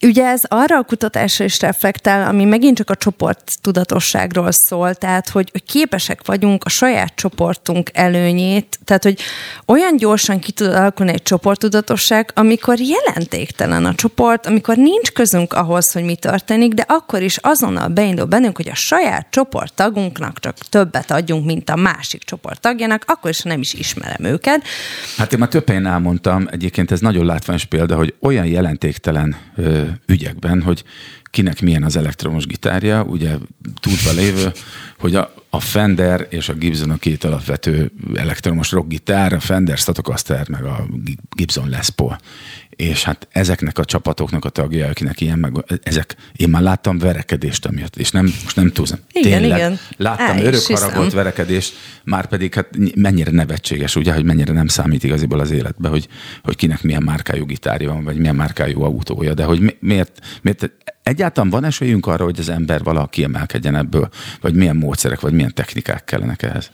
Ugye ez arra a kutatásra is reflektál, ami megint csak a csoport tudatosságról szól, tehát hogy képesek vagyunk a saját csoportunk előnyét, tehát hogy olyan gyorsan ki tud alakulni egy csoporttudatosság, amikor jelentéktelen a csoport, amikor nincs közünk ahhoz, hogy mi történik, de akkor is azonnal beindul bennünk, hogy a saját csoporttagunknak csak többet adjunk, mint a másik csoporttagjának, akkor is nem is ismerem őket. Hát én már több helyen elmondtam, egyébként ez nagyon látványos példa, hogy olyan jelentéktelen ügyekben, hogy kinek milyen az elektromos gitárja, ugye tudva lévő, hogy a Fender és a Gibson a két alapvető elektromos rockgitár, a Fender, Statocaster, meg a Gibson Les Paul. És hát ezeknek a csapatoknak a tagja, akinek ilyen, meg ezek, én már láttam verekedést amiatt, és nem, most nem túlzom. Igen, tényleg, igen. Láttam örökharagolt verekedést, már pedig hát mennyire nevetséges, ugye, hogy mennyire nem számít igaziból az életbe, hogy kinek milyen márkájú gitárja van, vagy milyen márkájú autója, de hogy miért egyáltalán van esélyünk arra, hogy az ember valaha kiemelkedjen ebből, vagy milyen módszerek, vagy milyen technikák kellenek ehhez?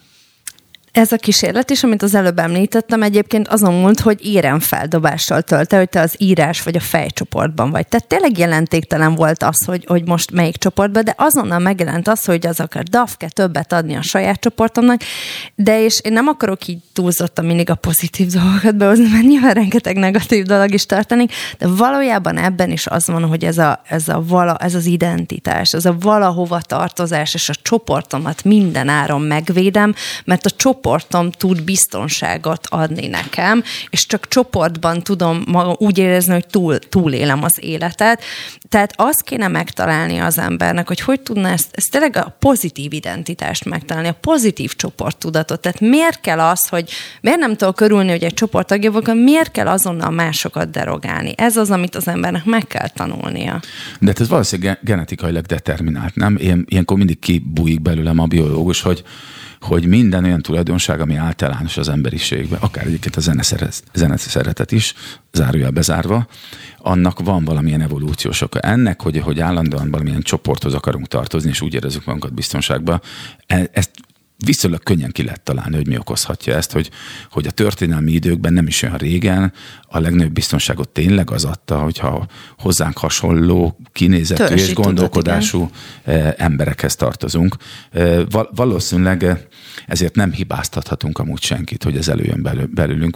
Ez a kísérlet is, amit az előbb említettem, egyébként azon múlt, hogy éremfeldobással tölte, hogy te az írás vagy a fejcsoportban vagy. Tehát tényleg jelentéktelen volt az, hogy most melyik csoportban, de azonnal megjelent az, hogy az akár DAF-ke többet adni a saját csoportomnak, de és én nem akarok így túlzottan mindig a pozitív dolgokat behozni, mert nyilván rengeteg negatív dolog is történik, de valójában ebben is az van, hogy ez az identitás, ez a valahova tartozás, és a csoportomat minden áron megvédem, mert a csoportom tud biztonságot adni nekem, és csak csoportban tudom magam úgy érezni, hogy túlélem az életet. Tehát azt kéne megtalálni az embernek, hogy tudná ezt tényleg a pozitív identitást megtalálni, a pozitív csoporttudatot. Tehát miért kell az, hogy miért nem tudok örülni, hogy egy csoport tagja vagyok, miért kell azonnal másokat derogálni? Ez az, amit az embernek meg kell tanulnia. De ez valószínűleg genetikailag determinált, nem? Ilyenkor mindig kibújik belőlem a biológus, hogy minden olyan tulajdonság, ami általános az emberiségben, akár egyébként a zeneszeretet is, zárójel bezárva, annak van valamilyen evolúciós oka. Ennek, hogy állandóan valamilyen csoporthoz akarunk tartozni, és úgy érezzük magunkat biztonságban, ezt viszonylag könnyen ki lehet találni, hogy mi okozhatja ezt, hogy a történelmi időkben nem is olyan régen a legnagyobb biztonságot tényleg az adta, hogyha hozzánk hasonló, kinézetű és gondolkodású emberekhez tartozunk. Valószínűleg ezért nem hibáztathatunk amúgy senkit, hogy ez előjön belőlünk,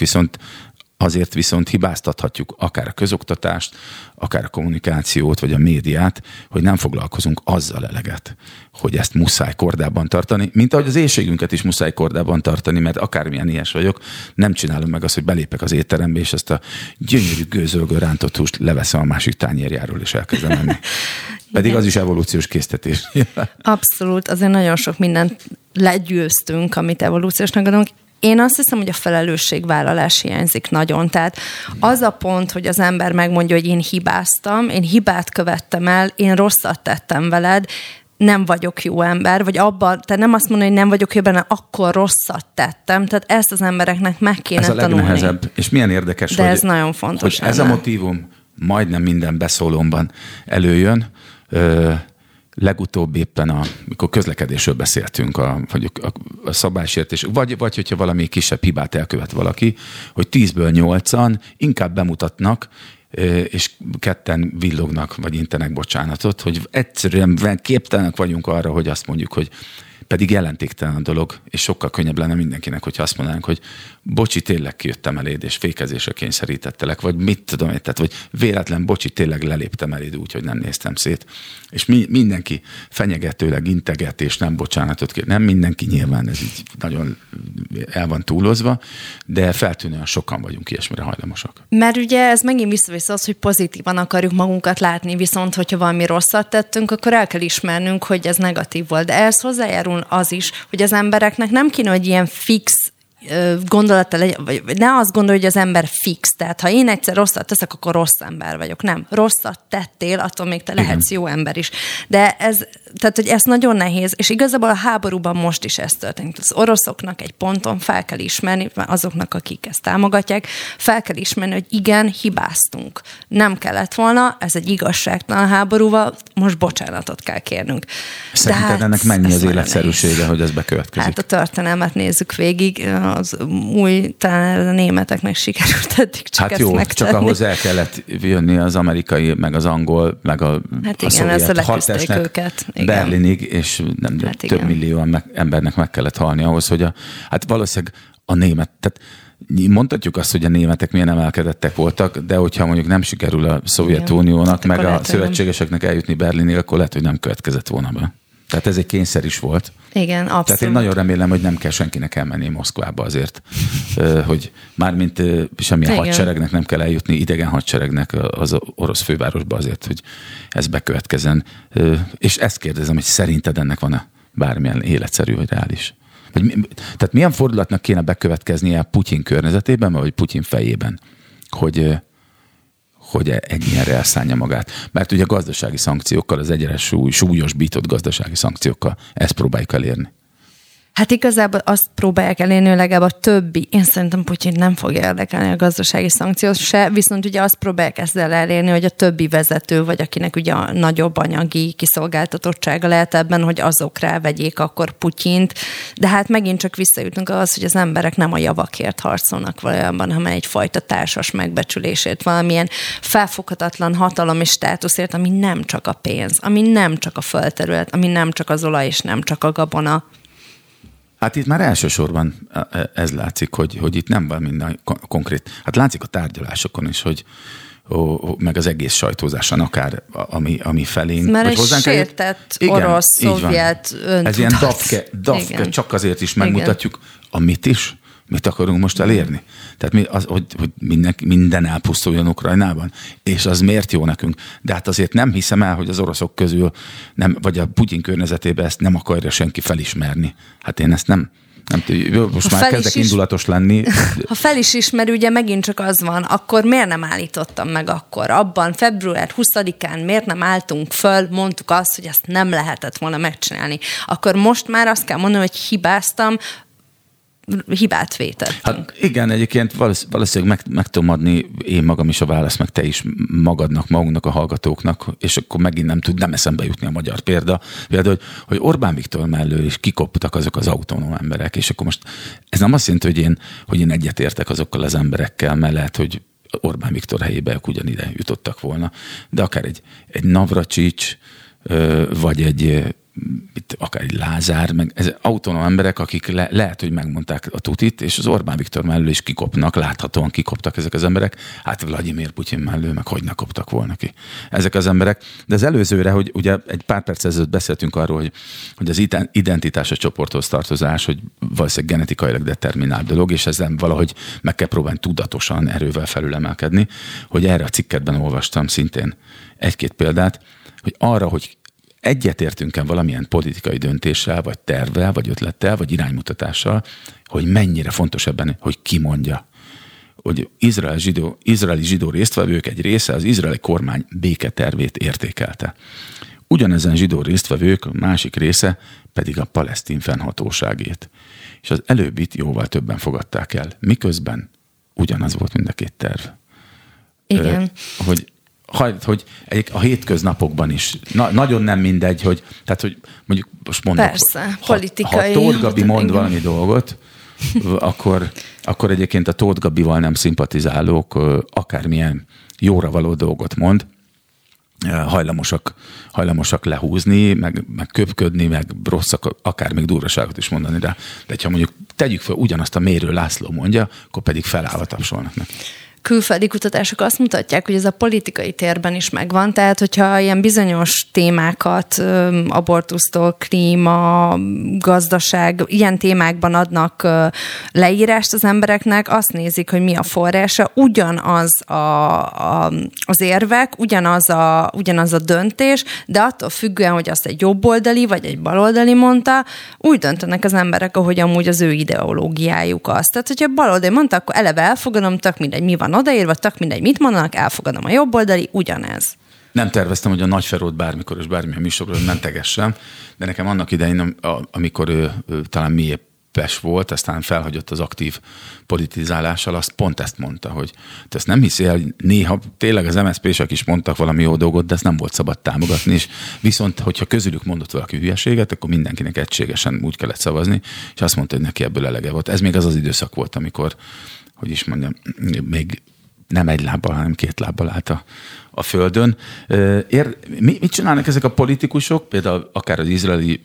viszont hibáztathatjuk akár a közoktatást, akár a kommunikációt, vagy a médiát, hogy nem foglalkozunk azzal eleget, hogy ezt muszáj kordában tartani, mint ahogy az éjségünket is muszáj kordában tartani, mert akármilyen ilyes vagyok, nem csinálom meg azt, hogy belépek az étterembe, és ezt a gyönyörű gőzölgő rántott húst leveszem a másik tányérjáról, és elkezdem enni. Pedig az is evolúciós késztetés. Abszolút, azért nagyon sok mindent legyőztünk, amit evolúciósnak adunk. Én azt hiszem, hogy a felelősségvállalás hiányzik nagyon. Tehát az a pont, hogy az ember megmondja, hogy én hibáztam, én hibát követtem el, én rosszat tettem veled, nem vagyok jó ember, vagy abban, tehát nem azt mondani, hogy nem vagyok jó ember, akkor rosszat tettem. Tehát ezt az embereknek meg kéne tanulni. Ez a legnehezebb, és milyen érdekes, de ez nagyon fontos. Hogy ez a motívum majdnem minden beszólomban előjön. Legutóbb éppen, amikor közlekedésről beszéltünk, a szabálysértés, vagy hogyha valami kisebb hibát elkövet valaki, hogy 10-ből 8-an inkább bemutatnak, és 2-en villognak, vagy intenek bocsánatot, hogy egyszerűen képtelenek vagyunk arra, hogy azt mondjuk, hogy pedig jelentéktelen a dolog, és sokkal könnyebb lenne mindenkinek, hogyha azt mondanánk, hogy bocsi, tényleg kijöttem eléd, és fékezésre kényszerítettelek, vagy mit tudom én, vagy véletlen bocsi, tényleg leléptem eléd úgy, hogy nem néztem szét. És mindenki fenyegetőleg integet, és nem bocsánatot kér. Nem mindenki, nyilván ez így nagyon el van túlozva, de feltűnően sokan vagyunk ilyesmire hajlamosak. Mert ugye ez megint vissza az, hogy pozitívan akarjuk magunkat látni, viszont hogyha valami rosszat tettünk, akkor el kell ismernünk, hogy ez negatív volt. De ez hozzájárul az is, hogy az embereknek nem kéne, hogy ilyen fix gondolata legyen, vagy ne azt gondolj, hogy az ember fix. Tehát ha én egyszer rosszat teszek, akkor rossz ember vagyok. Nem, rosszat tettél, attól még te lehetsz jó ember is. De ez, tehát hogy ez nagyon nehéz, és igazából a háborúban most is ez történik. Az oroszoknak egy ponton fel kell ismerni, azoknak, akik ezt támogatják, fel kell ismerni, hogy igen, hibáztunk. Nem kellett volna, ez egy igazságtalan háborúval, most bocsánatot kell kérnünk. Szerinted hát, ennek mennyi az életszerűsége, hogy ez bekövetkezik? Hát a történelmet nézzük végig, az új, talán a németeknek sikerült eddig csak ezt megtenni. Hát jó, csak ahhoz el kellett jönni az amerikai, meg az angol, meg a hát igen, ezzel leküzdték őket. Igen. Berlinig, és nem, hát több millió embernek meg kellett halni ahhoz, hogy hát valószínűleg a német, tehát mondhatjuk azt, hogy a németek milyen emelkedettek voltak, de hogyha mondjuk nem sikerül a Szovjetuniónak, meg a szövetségeseknek eljutni Berlinig, akkor lehet, hogy nem következett volna be. Tehát ez egy kényszer is volt. Igen, abszolút. Tehát én nagyon remélem, hogy nem kell senkinek elmenni Moszkvába azért, hogy mármint semmilyen hadseregnek nem kell eljutni, idegen hadseregnek az orosz fővárosba azért, hogy ez bekövetkezzen. És ezt kérdezem, hogy szerinted ennek van-e bármilyen életszerű vagy reális? Tehát milyen fordulatnak kéne bekövetkeznie Putyin környezetében, vagy Putyin fejében, hogy ennyire elszánja magát. Mert ugye a gazdasági szankciókkal, az egyre súlyosbított gazdasági szankciókkal ezt próbáljuk elérni. Hát igazából azt próbálják elérni, legalább a többi. Én szerintem Putyin nem fogja érdekelni a gazdasági szankciót se, viszont ugye azt próbálják ezzel elérni, hogy a többi vezető, vagy akinek ugye a nagyobb anyagi kiszolgáltatottsága lehet ebben, hogy azok rávegyék akkor Putyint. De hát megint csak visszajutunk ahhoz, hogy az emberek nem a javakért harcolnak valójában, hanem egyfajta társas megbecsülésért, valamilyen felfoghatatlan hatalom és státuszért, ami nem csak a pénz, ami nem csak a földterület, ami nem csak az olaj és nem csak a gabona. Hát itt már elsősorban ez látszik, hogy itt nem van minden konkrét. Hát látszik a tárgyalásokon is, hogy meg az egész sajtózáson akár, ami felén. Mert egy sértett orosz-szovjet öntudat. Ez ilyen dafke, csak azért is megmutatjuk, amit is, mit akarunk most elérni. Tehát hogy minden elpusztuljon Ukrajnában, és az miért jó nekünk. De hát azért nem hiszem el, hogy az oroszok közül, nem, vagy a Putyin környezetében ezt nem akarja senki felismerni. Hát én ezt nem tudom, most már kezdek indulatos lenni. Ha fel is ismeri, ugye megint csak az van, akkor miért nem állítottam meg akkor? Abban február 20-án miért nem álltunk föl, mondtuk azt, hogy ezt nem lehetett volna megcsinálni. Akkor most már azt kell mondani, hogy hibáztam, hibát vétettünk. Hát igen, egyébként valószínűleg meg tudom adni én magam is a választ, meg te is magunknak, a hallgatóknak, és akkor megint nem eszembe jutni a magyar példa hogy Orbán Viktor mellől is kikoptak azok az autonóm emberek, és akkor most ez nem azt jelenti, hogy én egyetértek azokkal az emberekkel, mert lehet, hogy Orbán Viktor helyébe ugyanide jutottak volna, de akár egy Navracsics, vagy akár egy Lázár, meg ez autonóm emberek, akik lehet, hogy megmondták a tutit, és az Orbán Viktor mellől is kikopnak, láthatóan kikoptak ezek az emberek, hát Vlagyimir Putyin mellől meg hogy ne koptak volna ki ezek az emberek. De az előzőre, hogy ugye egy pár perc ezelőtt beszéltünk arról, hogy az identitás a csoporthoz tartozás, hogy valószínűleg genetikailag determinált dolog, és ezen valahogy meg kell próbálni tudatosan erővel felülemelkedni, hogy erre a cikketben olvastam szintén egy-két példát, hogy arra, hogy egyetértünk-e valamilyen politikai döntéssel, vagy tervvel, vagy ötlettel, vagy iránymutatással, hogy mennyire fontos ebben, hogy ki mondja. Hogy izraeli zsidó résztvevők egy része az izraeli kormány béketervét értékelte. Ugyanezen zsidó résztvevők másik része pedig a palesztin fennhatóságét. És az előbbit jóval többen fogadták el, miközben ugyanaz volt mind a két terv. Igen. Hogy a hétköznapokban is. Nagyon nem mindegy, hogy mondjuk most mondok, persze, ha Tóth Gabi mond valami dolgot, akkor egyébként a Tóth Gabival nem szimpatizálók akármilyen jóra való dolgot mond, hajlamosak lehúzni, meg köpködni, meg rosszak, akár még durvaságot is mondani rá. De ha mondjuk tegyük fel, ugyanazt a Mérő László mondja, akkor pedig felállva tapsolnak neki. külföldi kutatások azt mutatják, hogy ez a politikai térben is megvan, tehát hogyha ilyen bizonyos témákat, abortusztól, klíma, gazdaság, ilyen témákban adnak leírást az embereknek, azt nézik, hogy mi a forrása, ugyanaz az érvek, ugyanaz a döntés, de attól függően, hogy azt egy jobboldali vagy egy baloldali mondta, úgy döntenek az emberek, ahogy amúgy az ő ideológiájuk az. Tehát, hogyha baloldali mondta, akkor eleve elfogadom, tök mindegy, mi van odaírva, tök mindegy, mit mondanak, elfogadom a jobboldali, ugyanez. Nem terveztem, hogy a Nagyferót bármikor és bármilyen műsorról mentegessem, de nekem annak idején, amikor ő talán mélyebb Pes volt, aztán felhagyott az aktív politizálással, azt pont ezt mondta, hogy te ezt nem hiszi el, néha tényleg az MSZP-sek is mondtak valami jó dolgot, de ezt nem volt szabad támogatni, és viszont, hogyha közülük mondott valaki hülyeséget, akkor mindenkinek egységesen úgy kellett szavazni, és azt mondta, hogy neki ebből elege volt. Ez még az az időszak volt, amikor, hogy is mondjam, még nem egy lábbal, hanem két lábbal állt a földön. Mit csinálnak ezek a politikusok? Például akár az izraeli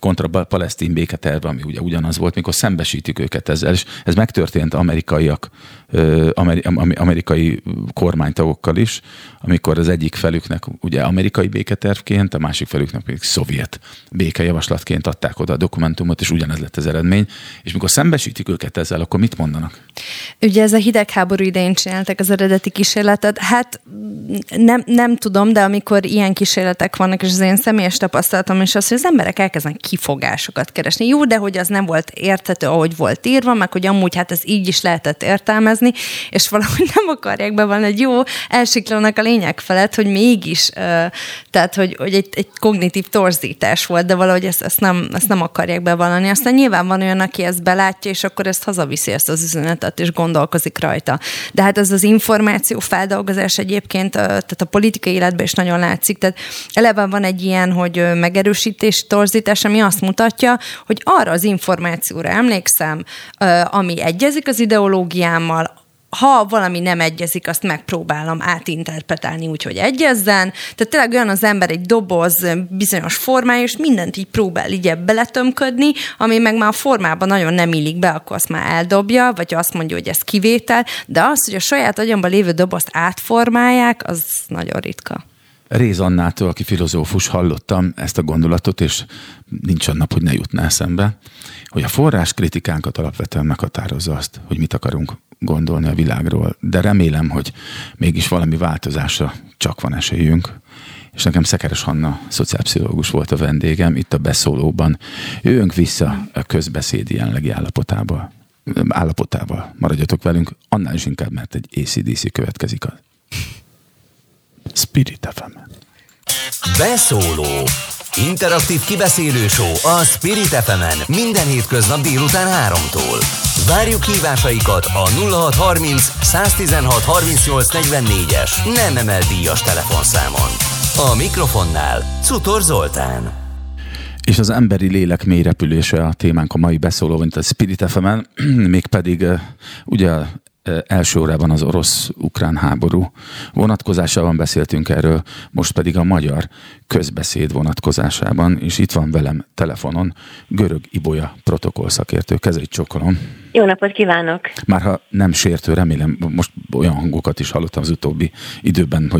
kontra palesztin béketerve, ami ugye ugyanaz volt, mikor szembesítik őket ezzel, és ez megtörtént amerikai kormánytagokkal is, amikor az egyik felüknek ugye amerikai béketervként, a másik felüknek pedig szovjet békejavaslatként adták oda a dokumentumot, és ugyanez lett az eredmény. És mikor szembesítik őket ezzel, akkor mit mondanak? Ugye ez a hidegháború idején csináltak az eredeti kísérletet. Hát nem tudom, de amikor ilyen kísérletek vannak, és az én személyes tapasztalatom is az, hogy az emberek elkezdenek kifogásokat keresni. Jó, de hogy az nem volt érthető, ahogy volt írva, meg hogy amúgy hát ez így is lehetett értelmezni, és valahogy nem akarják bevonni, hogy jó, elsiklanak a lényeg felett, hogy mégis, tehát hogy egy kognitív torzítás volt, de valahogy ezt nem akarják bevallani. Aztán nyilván van olyan, aki ezt belátja, és akkor ezt hazaviszi, ezt az üzenetet, és gondolkozik rajta. De hát ez az információ feldolgozás egyébként, tehát a politikai életben is nagyon látszik. Tehát eleve van egy ilyen, hogy megerősítés, torzítás, ami azt mutatja, hogy arra az információra emlékszem, ami egyezik az ideológiámmal, ha valami nem egyezik, azt megpróbálom átinterpretálni úgy, hogy egyezzen. Tehát tényleg olyan az ember egy doboz bizonyos formája, és mindent így próbál így beletömködni, ami meg már a formában nagyon nem illik be, akkor azt már eldobja, vagy azt mondja, hogy ez kivétel, de az, hogy a saját agyamban lévő dobozt átformálják, az nagyon ritka. Réz Annától, aki filozófus, hallottam ezt a gondolatot, és nincs a nap, hogy ne jutná eszembe, hogy a forráskritikánkat alapvetően meghatározza azt, hogy mit akarunk gondolni a világról, de remélem, hogy mégis valami változásra csak van esélyünk. És nekem Szekeres Hanna, szociálpszichológus volt a vendégem itt a Beszólóban. Jöjjünk vissza a közbeszéd jelenlegi állapotával. Maradjatok velünk, annál is inkább, mert egy ACDC következik a Spirit FM-en. Beszóló. Interaktív kibeszélő show a Spirit FM-en minden hétköznap délután 3-tól. Várjuk hívásaikat a 0630 116 38 44-es nem emelt díjas telefonszámon. A mikrofonnál Czutor Zoltán. És az emberi lélek mély repülése a témánk a mai Beszóló, mint a Spirit FM-en, mégpedig ugye első órában az orosz-ukrán háború vonatkozásában beszéltünk erről, most pedig a magyar közbeszéd vonatkozásában, és itt van velem telefonon Görög Ibolya protokollszakértő. Kezét csókolom. Jó napot kívánok! Márha nem sértő, remélem, most olyan hangokat is hallottam az utóbbi időben,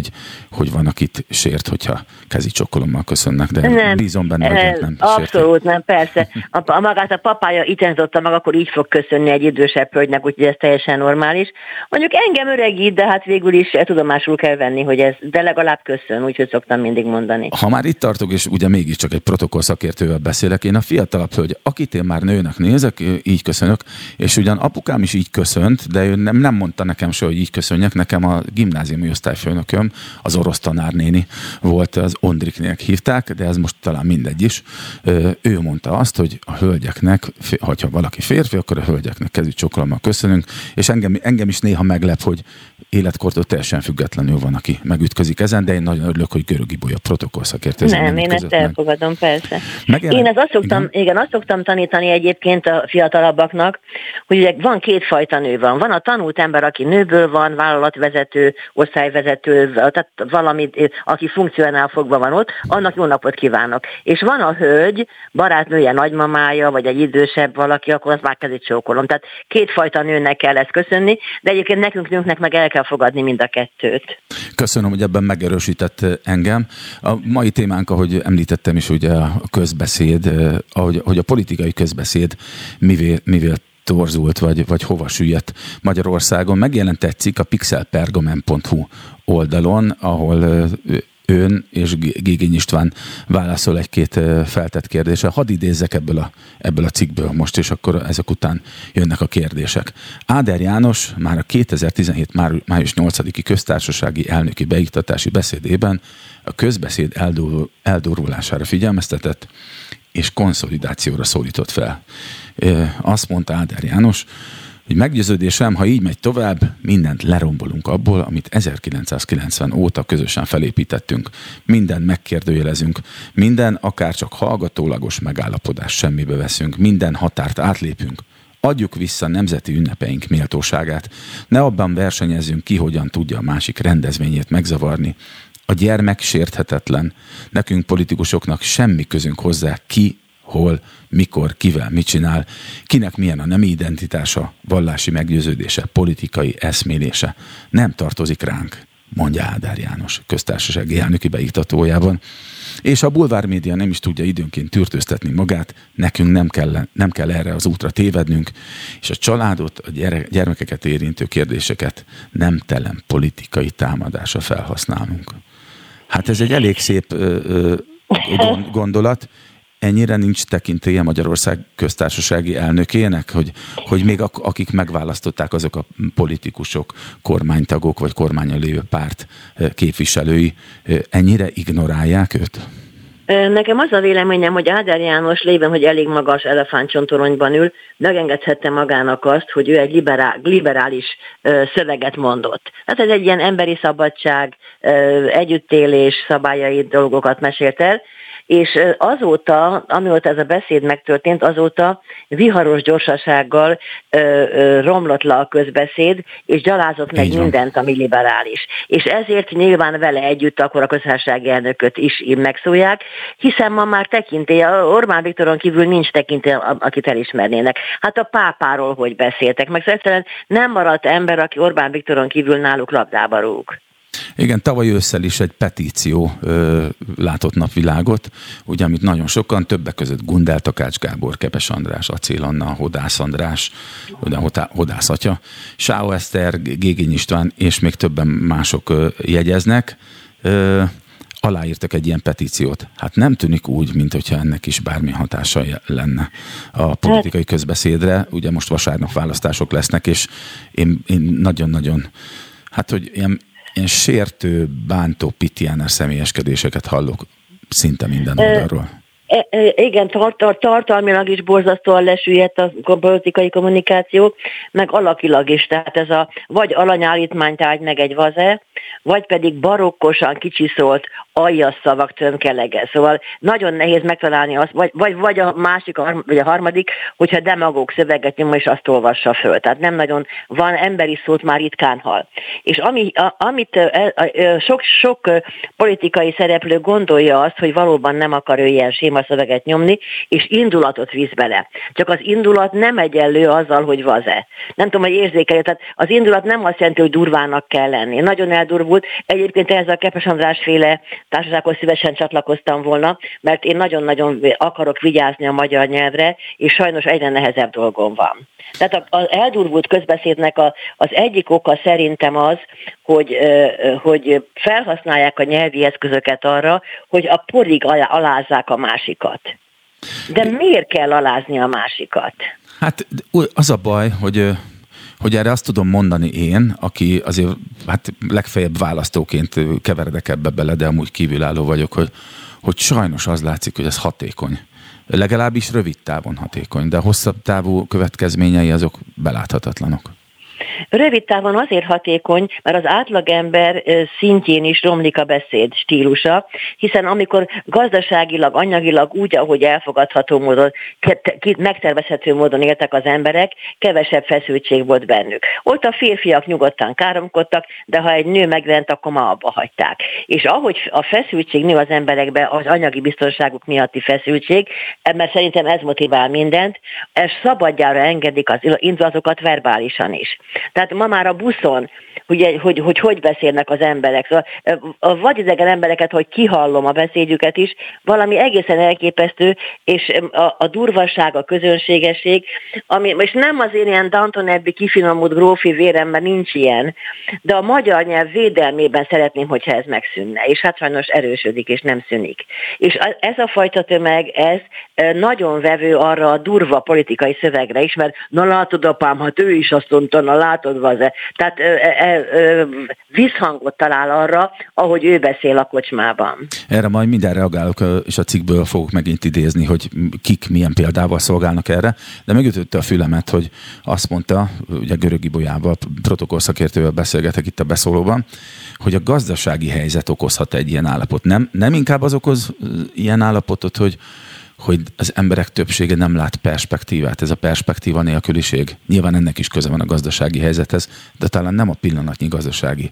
hogy van, akit sért, hogyha kezét csókolommal köszönnek, de nem, bízom benne, hogy nem sértő. Abszolút nem, persze. Magát a papája ittenizotta meg, akkor így fog köszönni egy idősebb hölgynek, úgyhogy ez teljesen normális. Is. Mondjuk engem öregít, de hát végül is tudomásul kell venni, hogy ez, de legalább köszön, úgyhogy szoktam mindig mondani. Ha már itt tartok, és ugye mégiscsak egy protokollszakértővel beszélek, én a fiatalabb hölgy, akit én már nőnek nézek, így köszönök, és ugyan apukám is így köszönt, de ő nem mondta nekem se, hogy így köszönjek, nekem a gimnáziumi osztályfőnököm, az orosz tanárnéni volt, az Ondriknek hívták, de ez most talán mindegy is. Ő mondta azt, hogy a hölgyeknek, ha valaki férfi, akkor a hölgyeknek kezű csókolommal köszönünk, és engem is néha meglep, hogy életkortól teljesen függetlenül van, aki megütközik ezen, de én nagyon örülök, hogy Görög Ibolya protokoll szakértőzmény. Nem, én ezt elfogadom, persze. Én azt szoktam tanítani egyébként a fiatalabbaknak, hogy ugye van kétfajta nő van. Van a tanult ember, aki nőből van, vállalatvezető, osztályvezető, tehát valami, aki funkcionál fogva van ott, annak jó napot kívánok. És van a hölgy, barátnője, nagymamája, vagy egy idősebb valaki, akkor azt már kezét csókolom. Tehát kétfajta nőnek kell ezt köszönni, de egyébként nekünk nőknek meg el kell fogadni mind a kettőt. Köszönöm, hogy ebben megerősített engem. A mai témánk, ahogy említettem is, ugye a közbeszéd, hogy a politikai közbeszéd mivel torzult, vagy hova süllyedt Magyarországon. Megjelent egy cikk a pixelpergamen.hu oldalon, ahol ön és Gégény István válaszol egy-két feltett kérdésre. Hadd idézzek ebből a cikkből most, és akkor ezek után jönnek a kérdések. Áder János már a 2017. május 8-i köztársasági elnöki beiktatási beszédében a közbeszéd eldurvulására figyelmeztetett és konszolidációra szólított fel. Azt mondta Áder János, hogy meggyőződésem, ha így megy tovább, mindent lerombolunk abból, amit 1990 óta közösen felépítettünk. Mindent megkérdőjelezünk, minden akár csak hallgatólagos megállapodás semmibe veszünk, minden határt átlépünk. Adjuk vissza nemzeti ünnepeink méltóságát. Ne abban versenyezzünk ki, hogyan tudja a másik rendezvényét megzavarni. A gyermek sérthetetlen. Nekünk politikusoknak semmi közünk hozzá, ki, hol, mikor, kivel, mit csinál, kinek milyen a nemi identitása, vallási meggyőződése, politikai eszmélése. Nem tartozik ránk, mondja Áder János köztársasági elnöki beiktatójában. És a bulvármédia nem is tudja időnként tűrtőztetni magát, nekünk nem kell erre az útra tévednünk, és a családot, a gyermekeket érintő kérdéseket nemtelen politikai támadásra felhasználunk. Hát ez egy elég szép gondolat. Ennyire nincs tekintélye Magyarország köztársasági elnökének, hogy még akik megválasztották, azok a politikusok, kormánytagok vagy kormányon lévő párt képviselői ennyire ignorálják őt? Nekem az a véleményem, hogy Áder János lévén, hogy elég magas elefántcsontoronyban ül, megengedhette magának azt, hogy ő egy liberális szöveget mondott. Hát ez egy ilyen emberi szabadság, együttélés szabályait, dolgokat mesélt el, és azóta, amióta ez a beszéd megtörtént, azóta viharos gyorsasággal romlott le a közbeszéd, és gyalázott meg mindent, ami liberális. És ezért nyilván vele együtt akkor a köztársasági elnököt is megszólják, hiszen ma már tekintélye, Orbán Viktoron kívül nincs tekintélye, akit elismernének. Hát a pápáról hogy beszéltek, meg egyszerűen nem maradt ember, aki Orbán Viktoron kívül náluk labdába rúg. Igen, tavaly ősszel is egy petíció látott napvilágot, ugye, amit nagyon sokan, többek között Gundel Takács Gábor, Kepes András, Acél Anna, Hodász András, Hodász atya, Sáó Eszter, Gégény István és még többen mások jegyeznek, aláírtak egy ilyen petíciót. Hát nem tűnik úgy, mint hogyha ennek is bármi hatása lenne a politikai közbeszédre. Ugye most vasárnap választások lesznek, és én nagyon-nagyon, hát hogy ilyen sértő, bántó, pitiáner személyeskedéseket hallok szinte minden oldalról. Igen, tartalmilag is borzasztóan lesüllyedt a politikai kommunikáció, meg alakilag is, tehát ez a vagy alanyállítmánytárgy meg egy vaze, vagy pedig barokkosan kicsiszolt aljas szavak tömkelege. Szóval nagyon nehéz megtalálni azt, vagy a másik, vagy a harmadik, hogyha demagóg szöveget nyom, és azt olvassa föl. Tehát nem nagyon van emberi szót, már ritkán hal. És amit sok politikai szereplő gondolja azt, hogy valóban nem akar ő ilyen szöveget nyomni, és indulatot visz bele. Csak az indulat nem egyenlő azzal, hogy vaze. Nem tudom, hogy érzékelje. Tehát az indulat nem azt jelenti, hogy durvának kell lenni. Nagyon eldurvult. Egyébként ez a Kepes András féle társasághoz szívesen csatlakoztam volna, mert én nagyon-nagyon akarok vigyázni a magyar nyelvre, és sajnos egyre nehezebb dolgom van. Tehát az eldurvult közbeszédnek az egyik oka szerintem az, hogy felhasználják a nyelvi eszközöket arra, hogy a porig alázzák a másikat. De miért kell alázni a másikat? Hát az a baj, hogy erre azt tudom mondani én, aki azért hát legfeljebb választóként keveredek ebbe bele, de amúgy kívülálló vagyok, hogy sajnos az látszik, hogy ez hatékony. Legalábbis rövid távon hatékony, de hosszabb távú következményei azok beláthatatlanok. Rövid távon azért hatékony, mert az átlagember szintjén is romlik a beszéd stílusa, hiszen amikor gazdaságilag, anyagilag úgy, ahogy elfogadható módon, megtervezhető módon éltek az emberek, kevesebb feszültség volt bennük. Ott a férfiak nyugodtan káromkodtak, de ha egy nő megjelent, akkor ma abba hagyták. És ahogy a feszültség nő az emberekben, az anyagi biztonságuk miatti feszültség, mert szerintem ez motivál mindent, ez szabadjára engedik az indulatokat verbálisan is. Tehát ma már a buszon, hogy beszélnek az emberek, szóval, vagy idegen embereket, hogy kihallom a beszédjüket is, valami egészen elképesztő, és a durvaság, a közönségesség, ami, és nem azért ilyen Downton Abbey kifinomult grófi vérem, mert nincs ilyen, de a magyar nyelv védelmében szeretném, hogyha ez megszűnne, és hát sajnos erősödik, és nem szűnik. És ez a fajta tömeg, ez nagyon vevő arra a durva politikai szövegre is, mert na látod apám, hát ő is azt mondta, na látod vaze. Tehát visszhangot talál arra, ahogy ő beszél a kocsmában. Erre majd mindjárt reagálok, és a cikkből fogok megint idézni, hogy kik milyen példával szolgálnak erre, de megütötte a fülemet, hogy azt mondta, ugye Görög Ibolyával, protokollszakértővel beszélgetek itt a Beszólóban, hogy a gazdasági helyzet okozhat egy ilyen állapot. Nem inkább az okoz ilyen állapotot, hogy az emberek többsége nem lát perspektívát. Ez a perspektíva nélküliség. Nyilván ennek is köze van a gazdasági helyzethez, de talán nem a pillanatnyi gazdasági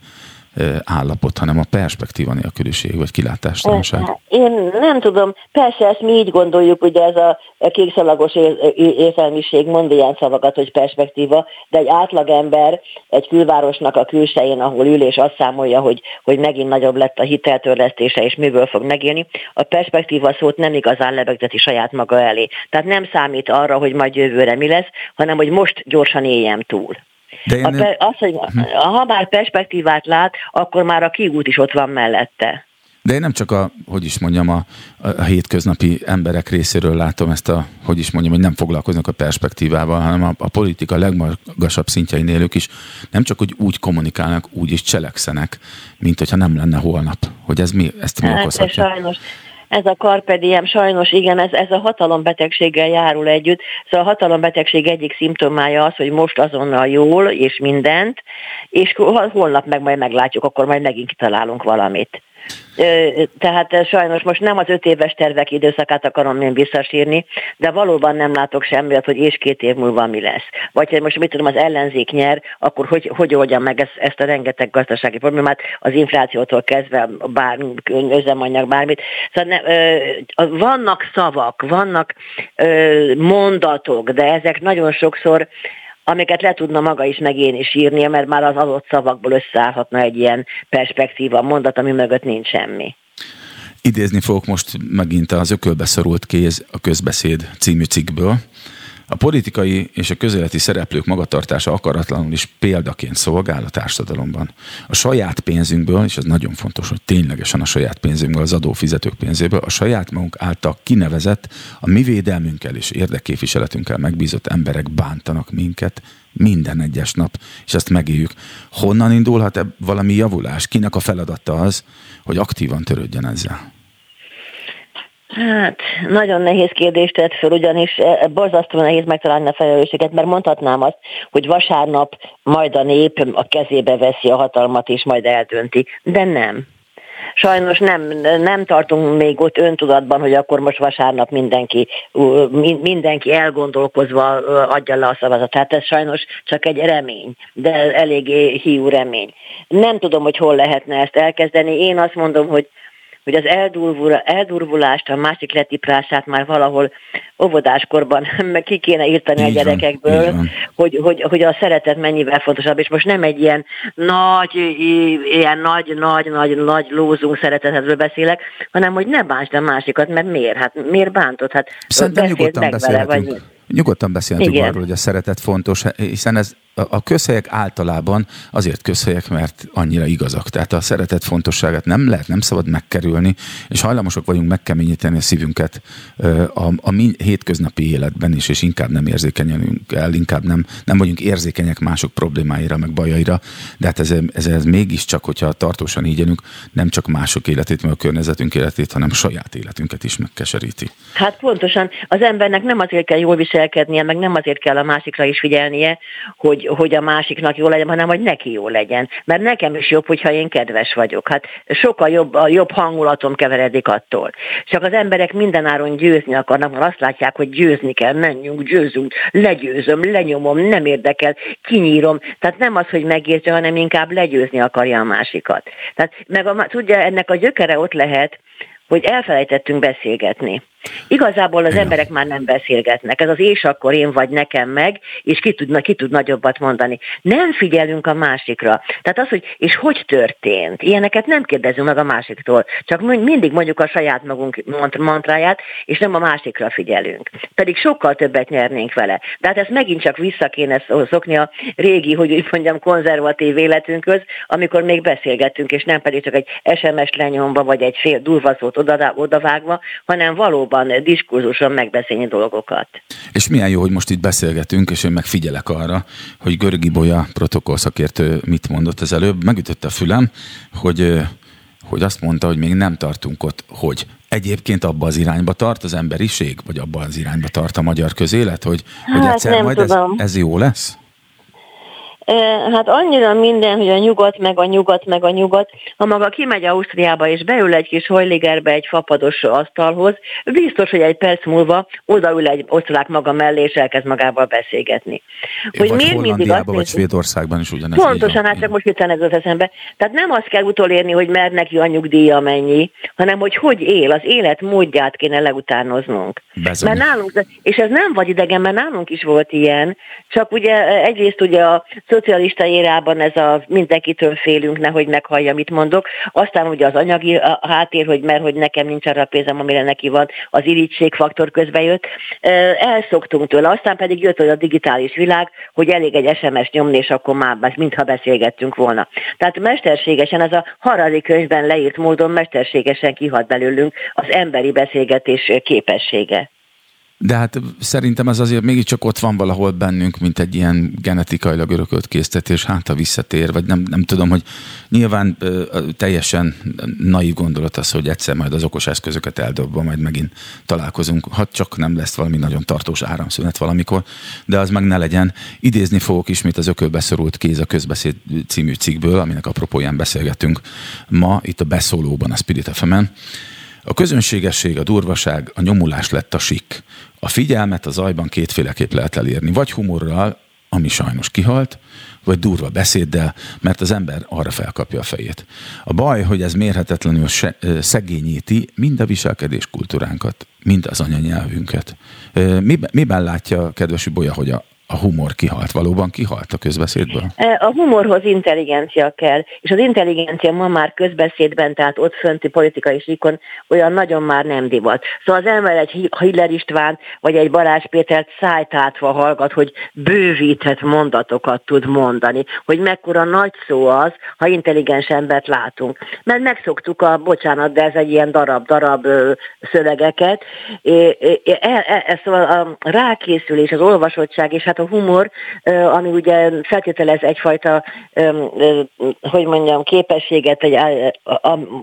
állapot, hanem a perspektíva nélküliség, vagy kilátástalanság. Én nem tudom, persze ezt mi így gondoljuk, ugye ez a kékszalagos értelmiség mond ilyen szavakat, hogy perspektíva, de egy átlagember egy külvárosnak a külsején, ahol ül és azt számolja, hogy megint nagyobb lett a hiteltörlesztése, és miből fog megélni, a perspektíva szót nem igazán lebegteti saját maga elé. Tehát nem számít arra, hogy majd jövőre mi lesz, hanem hogy most gyorsan éljem túl. Ha már perspektívát lát, akkor már a kiút is ott van mellette. De én nem csak a hétköznapi emberek részéről látom ezt hogy nem foglalkoznak a perspektívával, hanem a politika legmagasabb szintjeinél ők is nem csak hogy úgy kommunikálnak, úgy is cselekszenek, mint hogyha nem lenne holnap. Hogy ezt mi okozhatja? Sajnos. Ez a carpe diem, sajnos igen, ez a hatalombetegséggel járul együtt. Szóval a hatalombetegség egyik szimptomája az, hogy most azonnal jól és mindent, és holnap meg majd meglátjuk, akkor majd megint kitalálunk valamit. Tehát sajnos most nem az 5 éves tervek időszakát akarom én visszasírni, de valóban nem látok semmit, hogy és 2 év múlva mi lesz. Vagy hogy most mit tudom, az ellenzék nyer, akkor hogy oldja meg ezt a rengeteg gazdasági problémát, az inflációtól kezdve bármi, üzemanyag, bármit. Szóval vannak szavak, vannak mondatok, de ezek nagyon sokszor, amiket le tudna maga is, meg én is írni, mert már az adott szavakból összeállhatna egy ilyen perspektíva mondat, ami mögött nincs semmi. Idézni fogok most megint az Ökölbe szorult kéz a közbeszéd című cikkből. A politikai és a közéleti szereplők magatartása akaratlanul is példaként szolgál a társadalomban. A saját pénzünkből, és ez nagyon fontos, hogy ténylegesen a saját pénzünkből, az adófizetők pénzéből, a saját magunk által kinevezett, a mi védelmünkkel és érdekképviseletünkkel megbízott emberek bántanak minket minden egyes nap, és ezt megéljük. Honnan indulhat valami javulás? Kinek a feladata az, hogy aktívan törődjen ezzel? Hát, nagyon nehéz kérdést tett föl, ugyanis borzasztóan nehéz megtalálni a felelősséget, mert mondhatnám azt, hogy vasárnap majd a nép a kezébe veszi a hatalmat, és majd eldönti, de nem. Sajnos nem tartunk még ott öntudatban, hogy akkor most vasárnap mindenki elgondolkozva adja le a szavazatát. Ez sajnos csak egy remény, de eléggé hiú remény. Nem tudom, hogy hol lehetne ezt elkezdeni. Én azt mondom, hogy az eldurvulást, a másik letiprását már valahol óvodáskorban ki kéne írtani a gyerekekből, hogy a szeretet mennyivel fontosabb, és most nem egy ilyen nagy lózunk szeretetről beszélek, hanem hogy ne bántsd a másikat, mert miért? Hát miért bántod? Hát beszéld meg vele, vagy... Nyugodtan beszélhetünk arról, hogy a szeretet fontos, hiszen ez a közhelyek általában azért közhelyek, mert annyira igazak. Tehát a szeretet fontosságát nem szabad megkerülni, és hajlamosak vagyunk megkeményíteni a szívünket a mi hétköznapi életben is, és inkább nem érzékenyünk el, inkább nem vagyunk érzékenyek mások problémáira, meg bajaira, de hát ez mégiscsak, hogyha tartósan így élünk, nem csak mások életét, meg a környezetünk életét, hanem saját életünket is megkeseríti. Hát pontosan, az embernek nem azért kell jól viselkednie, meg nem azért kell a másikra is figyelnie, hogy hogy a másiknak jó legyen, hanem hogy neki jó legyen. Mert nekem is jobb, hogyha én kedves vagyok. Hát sokkal jobb, a jobb hangulatom keveredik attól. Csak az emberek mindenáron győzni akarnak, mert azt látják, hogy győzni kell, menjünk, győzünk, legyőzöm, lenyomom, nem érdekel, kinyírom. Tehát nem az, hogy megértse, hanem inkább legyőzni akarja a másikat. Tehát meg tudja, ennek a gyökere ott lehet, hogy elfelejtettünk beszélgetni. Igazából az emberek már nem beszélgetnek. Ez az és akkor én vagy nekem meg, és ki tud nagyobbat mondani. Nem figyelünk a másikra. Tehát az, hogy és hogy történt? Ilyeneket nem kérdezünk meg a másiktól. Csak mindig mondjuk a saját magunk mantráját, és nem a másikra figyelünk. Pedig sokkal többet nyernénk vele. De hát ezt megint csak vissza kéne szokni a régi, hogy úgy mondjam, konzervatív életünkhöz, amikor még beszélgettünk, és nem pedig csak egy SMS-t lenyomva, vagy egy fél durva szót odavágva, hanem valóban diskurzuson megbeszélni dolgokat. És milyen jó, hogy most itt beszélgetünk, és én meg figyelek arra, hogy Görög Ibolya protokollszakértő mit mondott az előbb. Megütötte a fülem, hogy azt mondta, hogy még nem tartunk ott, hogy egyébként abba az irányba tart az emberiség, vagy abba az irányba tart a magyar közélet, hogy egyszer majd ez jó lesz? Hát annyira minden, hogy a nyugat. Ha maga kimegy Ausztriába és beül egy kis hojligerbe egy fapados asztalhoz, biztos, hogy egy perc múlva odaül egy osztrák maga mellé, és elkezd magával beszélgetni. Hogy vagy Hollandiában, vagy Svédországban is ugyanez. Pontosan, hát csak most hittem ez az eszembe. Tehát nem azt kell utolérni, hogy mert neki a nyugdíja mennyi, hanem hogy él, az élet módját kéne leutánoznunk. Mert nálunk, és ez nem vagy idegen, mert nálunk is volt ilyen, csak ugye egyrészt ugye a szocialista érában ez a mindenkitől félünk, nehogy meghallja, mit mondok. Aztán ugye az anyagi háttér, hogy mert hogy nekem nincs arra pénzem, amire neki van, az irítségfaktor közbe jött. Elszoktunk tőle, aztán pedig jött a digitális világ, hogy elég egy SMS nyomni, és akkor már mintha beszélgettünk volna. Tehát mesterségesen, ez a Harari könyvben leírt módon mesterségesen kihat belőlünk az emberi beszélgetés képessége. De hát szerintem ez azért mégiscsak ott van valahol bennünk, mint egy ilyen genetikailag örökölt késztetés, hát ha visszatér, vagy nem tudom, hogy nyilván teljesen naív gondolat az, hogy egyszer majd az okos eszközöket eldobva, majd megint találkozunk, ha csak nem lesz valami nagyon tartós áramszünet valamikor, de az meg ne legyen. Idézni fogok ismét az Ökölbe szorult kéz a közbeszéd című cikkből, aminek apropóján beszélgetünk ma itt a Beszólóban, a Spirit FM-en. A közönségesség, a durvaság, a nyomulás lett a sikk. A figyelmet a zajban kétféleképp lehet elérni. Vagy humorral, ami sajnos kihalt, vagy durva beszéddel, mert az ember arra felkapja a fejét. A baj, hogy ez mérhetetlenül szegényíti mind a viselkedés kultúránkat, mind az anyanyelvünket. Miben látja, kedves Ibolya, hogy a humor kihalt? Valóban kihalt a közbeszédből? A humorhoz intelligencia kell, és az intelligencia ma már közbeszédben, tehát ott fönti politikai síkon olyan nagyon már nem divat. Szóval az ember egy Hiller István, vagy egy Balázs Pétert szájtátva hallgat, hogy bővített mondatokat tud mondani, hogy mekkora nagy szó az, ha intelligens embert látunk. Mert megszoktuk de ez egy ilyen darab-darab szövegeket. Szóval a rákészülés, az olvasottság, és a humor, ami ugye feltételez egyfajta, képességet,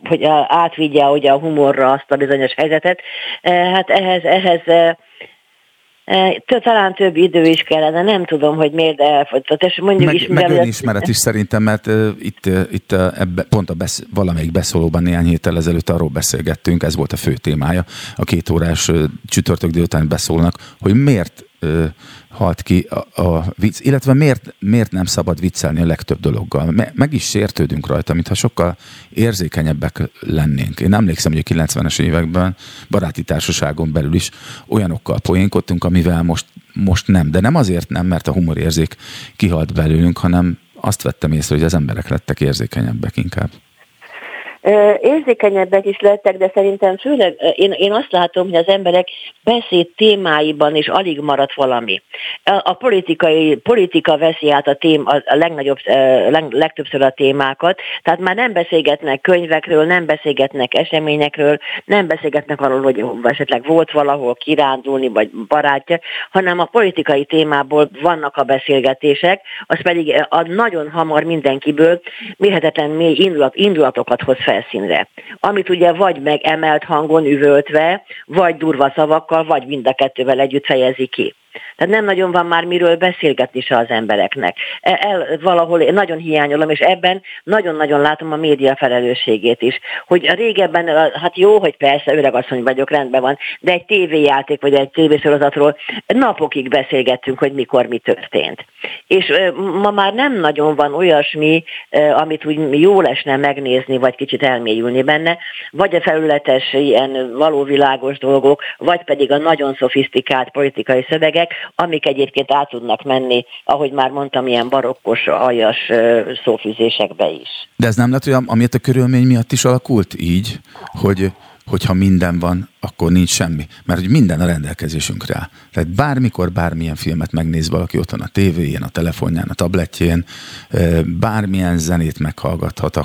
hogy átvigye ugye a humorra azt a bizonyos helyzetet, hát ehhez talán több idő is kellene, nem tudom, hogy miért elfogytott. És mondjuk meg önismeret is szerintem, mert valamelyik beszólóban néhány héttel ezelőtt arról beszélgettünk, ez volt a fő témája, a 2 órás csütörtök délután beszólnak, hogy miért halt ki a vicc, illetve miért nem szabad viccelni a legtöbb dologgal. Meg is sértődünk rajta, mintha sokkal érzékenyebbek lennénk. Én emlékszem, hogy a 90-es években baráti társaságon belül is olyanokkal poénkodtunk, amivel most nem. De nem azért nem, mert a humorérzék kihalt belőlünk, hanem azt vettem észre, hogy az emberek lettek érzékenyebbek inkább. Érzékenyebbek is lettek, de szerintem főleg én azt látom, hogy az emberek beszéd témáiban is alig maradt valami. A politika veszi át legtöbbször a témákat, tehát már nem beszélgetnek könyvekről, nem beszélgetnek eseményekről, nem beszélgetnek arról, hogy esetleg volt valahol kirándulni, vagy barátja, hanem a politikai témából vannak a beszélgetések, az pedig a nagyon hamar mindenkiből mérhetetlen mély indulatokat hoz fel. Színre. Amit ugye vagy megemelt hangon üvöltve, vagy durva szavakkal, vagy mind a kettővel együtt fejezi ki. Tehát nem nagyon van már miről beszélgetni se az embereknek. Valahol én nagyon hiányolom, és ebben nagyon-nagyon látom a média felelősségét is. Hogy régebben, hát jó, hogy persze öregasszony vagyok, rendben van, de egy tévéjáték vagy egy tévésorozatról napokig beszélgettünk, hogy mikor mi történt. És ma már nem nagyon van olyasmi, amit úgy jól esne megnézni, vagy kicsit elmélyülni benne, vagy a felületes ilyen valóvilágos dolgok, vagy pedig a nagyon szofisztikált politikai szövegek, amik egyébként át tudnak menni, ahogy már mondtam, ilyen barokkos, aljas szófűzésekbe is. De ez nem lehet, hogy amiért a körülmény miatt is alakult így, hogyha minden van, akkor nincs semmi. Mert hogy minden a rendelkezésünkre áll. Tehát bármikor, bármilyen filmet megnéz valaki otthon a tévéjén, a telefonján, a tabletjén, bármilyen zenét meghallgathat,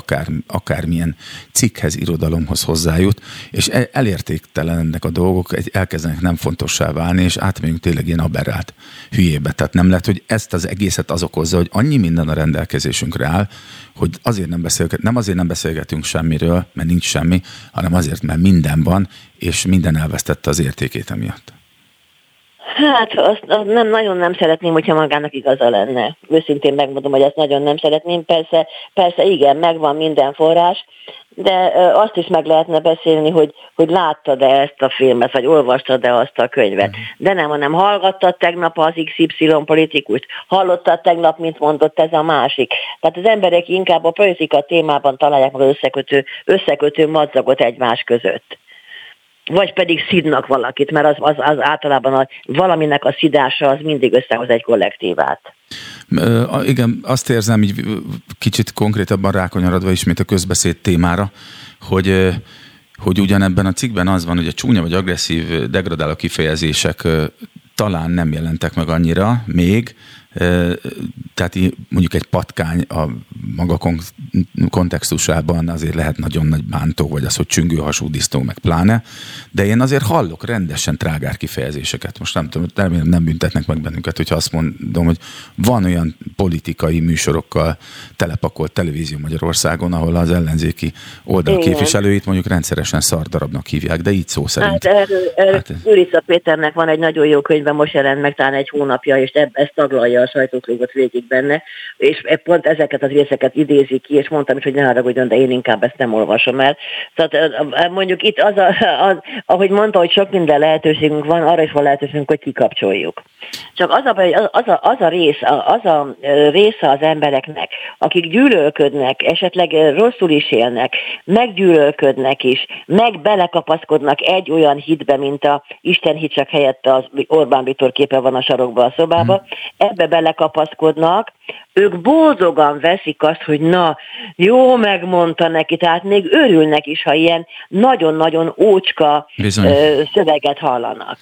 akármilyen cikkhez, irodalomhoz hozzájut, és elértéktelennek a dolgok, elkezdenek nem fontossá válni, és átmegyünk tényleg ilyen aberrált hülyébe. Tehát nem lehet, hogy ezt az egészet az okozza, hogy annyi minden a rendelkezésünkre áll, hogy azért nem azért nem beszélgetünk semmiről, mert nincs semmi, hanem azért, mert minden van, és minden elvesztette az értékét emiatt. Hát, azt nem szeretném, hogyha magának igaza lenne. Őszintén megmondom, hogy ezt nagyon nem szeretném. Persze igen, megvan minden forrás, de azt is meg lehetne beszélni, hogy láttad-e ezt a filmet, vagy olvastad-e azt a könyvet. De nem, hanem hallgattad tegnap az XY politikust, hallottad tegnap, mint mondott ez a másik. Tehát az emberek inkább a politika témában találják meg az összekötő madzagot egymás között. Vagy pedig szidnak valakit, mert az általában valaminek a szidása az mindig összehoz egy kollektívát. Igen, azt érzem így kicsit konkrétabban rákonyarodva ismét a közbeszéd témára, hogy ugyanebben a cikkben az van, hogy a csúnya vagy agresszív degradáló kifejezések talán nem jelentek meg annyira még, tehát mondjuk egy patkány a maga kontextusában azért lehet nagyon nagy bántó, vagy az, hogy csüngőhasú disznó, meg pláne, de én azért hallok rendesen trágár kifejezéseket. Most nem tudom, remélem nem büntetnek meg bennünket, hogyha azt mondom, hogy van olyan politikai műsorokkal telepakolt televízió Magyarországon, ahol az ellenzéki oldal képviselőit mondjuk rendszeresen szardarabnak hívják, de így szó szerint. Hát Márki-Zay Péternek van egy nagyon jó könyve, most jelent meg talán egy hónapja, és ezt taglalja a sajtóklugot végig benne, és pont ezeket az részeket idézi ki, és mondtam is, hogy ne haragudjon, de én inkább ezt nem olvasom el. Tehát mondjuk itt ahogy mondta, hogy sok minden lehetőségünk van, arra is van lehetőségünk, hogy kikapcsoljuk. Csak az a része az embereknek, akik gyűlölködnek, esetleg rosszul is élnek, meggyűlölködnek is, meg belekapaszkodnak egy olyan hitbe, mint a Isten hit, csak helyett az Orbán Viktor képe van a sarokba, a szobába, ebbe belekapaszkodnak, ők boldogan veszik azt, hogy na, jó megmondta neki, tehát még örülnek is, ha ilyen nagyon-nagyon ócska szöveget hallanak.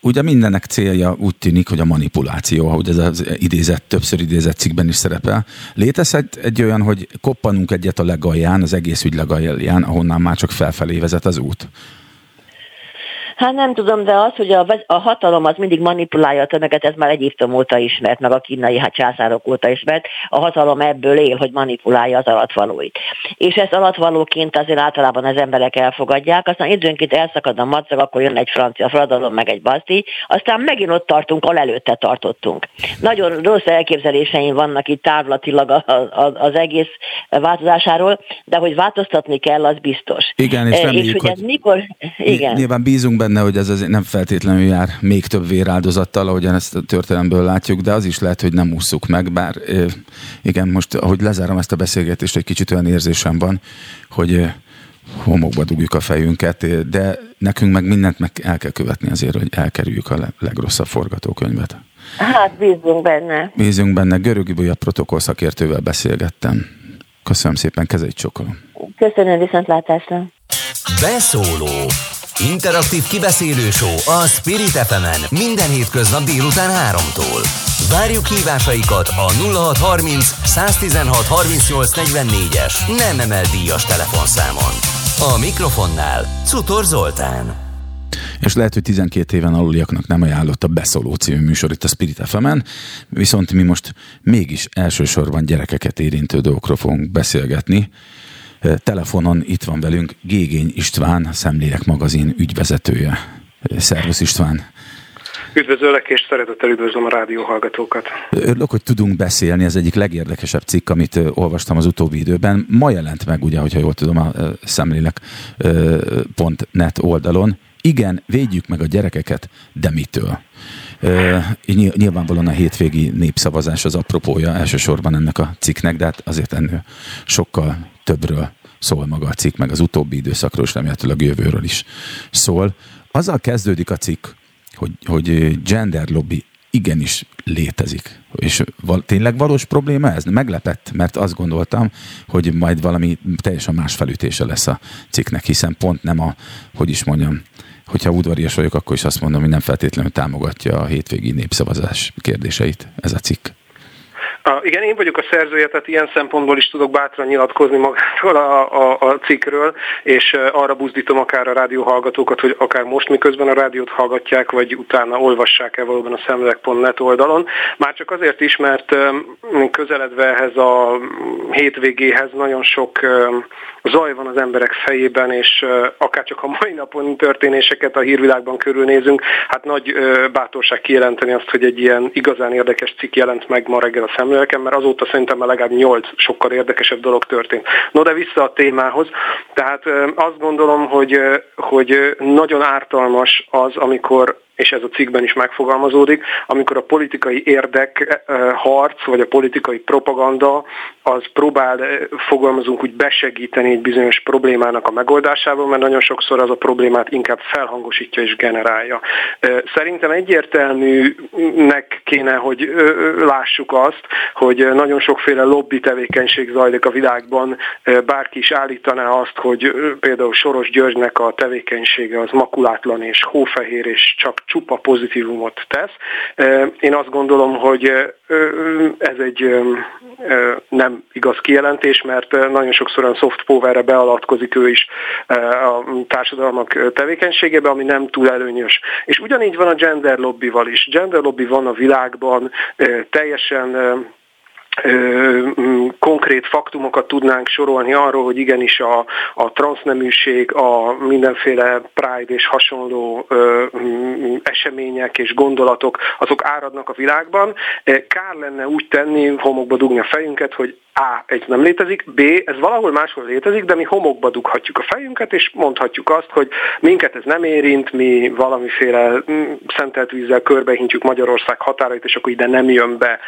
Ugye mindennek célja úgy tűnik, hogy a manipuláció, ahogy ez az többször idézett cikkben is szerepel. Létezhet egy olyan, hogy koppanunk egyet a legalján, az egész ügy legalján, ahonnan már csak felfelé vezet az út? Hát nem tudom, de az, hogy a hatalom az mindig manipulálja a tömeget, ez már Egyiptom óta ismert, meg a kínai császárok óta ismert. A hatalom ebből él, hogy manipulálja az alattvalóit. És ezt alattvalóként azért általában az emberek elfogadják, aztán időnként elszakad a madzag, akkor jön egy francia forradalom, meg egy baszti, aztán megint ott tartunk, ahol előtte tartottunk. Nagyon rossz elképzeléseim vannak itt távlatilag az egész változásáról, de hogy változtatni kell, az biztos. Igen, és reméljük, hogy mikor... Igen. Nyilván bízunk benne, hogy ez azért nem feltétlenül jár még több véráldozattal, ahogyan ezt a történelemből látjuk, de az is lehet, hogy nem ússzuk meg, bár igen, most ahogy lezárom ezt a beszélgetést, egy kicsit olyan érzésem van, hogy homokba dugjuk a fejünket, de nekünk meg mindent meg el kell követni azért, hogy elkerüljük a legrosszabb forgatókönyvet. Hát bízunk benne. Bízunk benne. Görög Ibolya protokoll szakértővel beszélgettem. Köszönöm szépen, kezeit csókolom. Köszönöm, viszontlátásra. Beszóló. Interaktív kibeszélő show a Spirit FM-en minden hétköznap délután 3-tól. Várjuk hívásaikat a 0630 116 38 44-es nem emelt díjas telefonszámon. A mikrofonnál Czutor Zoltán. És lehet, hogy 12 éven aluliaknak nem ajánlott a Beszóló című műsor itt a Spirit FM-en, viszont mi most mégis elsősorban gyerekeket érintő dolgokról fogunk beszélgetni. Telefonon itt van velünk Gégény István, a Szemlélek magazin ügyvezetője. Szervusz István! Üdvözöllek, és szeretettel üdvözlöm a rádióhallgatókat. Örülök, hogy tudunk beszélni, ez egyik legérdekesebb cikk, amit olvastam az utóbbi időben. Ma jelent meg, ugye, hogyha jól tudom, a szemlélek.net oldalon. Igen, védjük meg a gyerekeket, de mitől? Nyilvánvalóan a hétvégi népszavazás az apropója elsősorban ennek a cikknek, de hát azért ennél sokkal többről szól maga a cikk, meg az utóbbi időszakról, és remélhetőleg jövőről is szól. Azzal kezdődik a cikk, hogy gender lobby igenis létezik. És tényleg valós probléma ez? Meglepett, mert azt gondoltam, hogy majd valami teljesen más felütése lesz a cikknek, hiszen pont nem a, hogy is mondjam, hogyha udvarias vagyok, akkor is azt mondom, hogy nem feltétlenül támogatja a hétvégi népszavazás kérdéseit ez a cikk. Igen, én vagyok a szerzője, tehát ilyen szempontból is tudok bátran nyilatkozni magáról a cikkről, és arra buzdítom akár a rádióhallgatókat, hogy akár most miközben a rádiót hallgatják, vagy utána olvassák el valóban a szemlélek.net oldalon. Már csak azért is, mert közeledve ehhez a hétvégéhez nagyon sok zaj van az emberek fejében, és akárcsak a mai napon történéseket a hírvilágban körülnézünk, hát nagy bátorság kijelenteni azt, hogy egy ilyen igazán érdekes cikk jelent meg ma reggel a Szemléleken, mert azóta szerintem legalább 8 sokkal érdekesebb dolog történt. No, de vissza a témához. Tehát azt gondolom, hogy nagyon ártalmas az, amikor, és ez a cikkben is megfogalmazódik, amikor a politikai érdekharc, vagy a politikai propaganda az próbál, fogalmazunk úgy, besegíteni egy bizonyos problémának a megoldásával, mert nagyon sokszor az a problémát inkább felhangosítja és generálja. Szerintem egyértelműnek kéne, hogy lássuk azt, hogy nagyon sokféle lobby tevékenység zajlik a világban. Bárki is állítaná azt, hogy például Soros Györgynek a tevékenysége az makulátlan és hófehér és csak csupa pozitívumot tesz. Én azt gondolom, hogy ez egy nem igaz kijelentés, mert nagyon sokszor a soft powerre beavatkozik ő is a társadalmak tevékenységébe, ami nem túl előnyös. És ugyanígy van a gender lobbyval is. Gender lobby van a világban, teljesen konkrét faktumokat tudnánk sorolni arról, hogy igenis a transzneműség, a mindenféle Pride és hasonló események és gondolatok, azok áradnak a világban. Kár lenne úgy tenni, homokba dugni a fejünket, hogy A. ez nem létezik, B. ez valahol máshol létezik, de mi homokba dughatjuk a fejünket, és mondhatjuk azt, hogy minket ez nem érint, mi valamiféle szentelt vízzel körbehintjük Magyarország határait, és akkor ide nem jön be.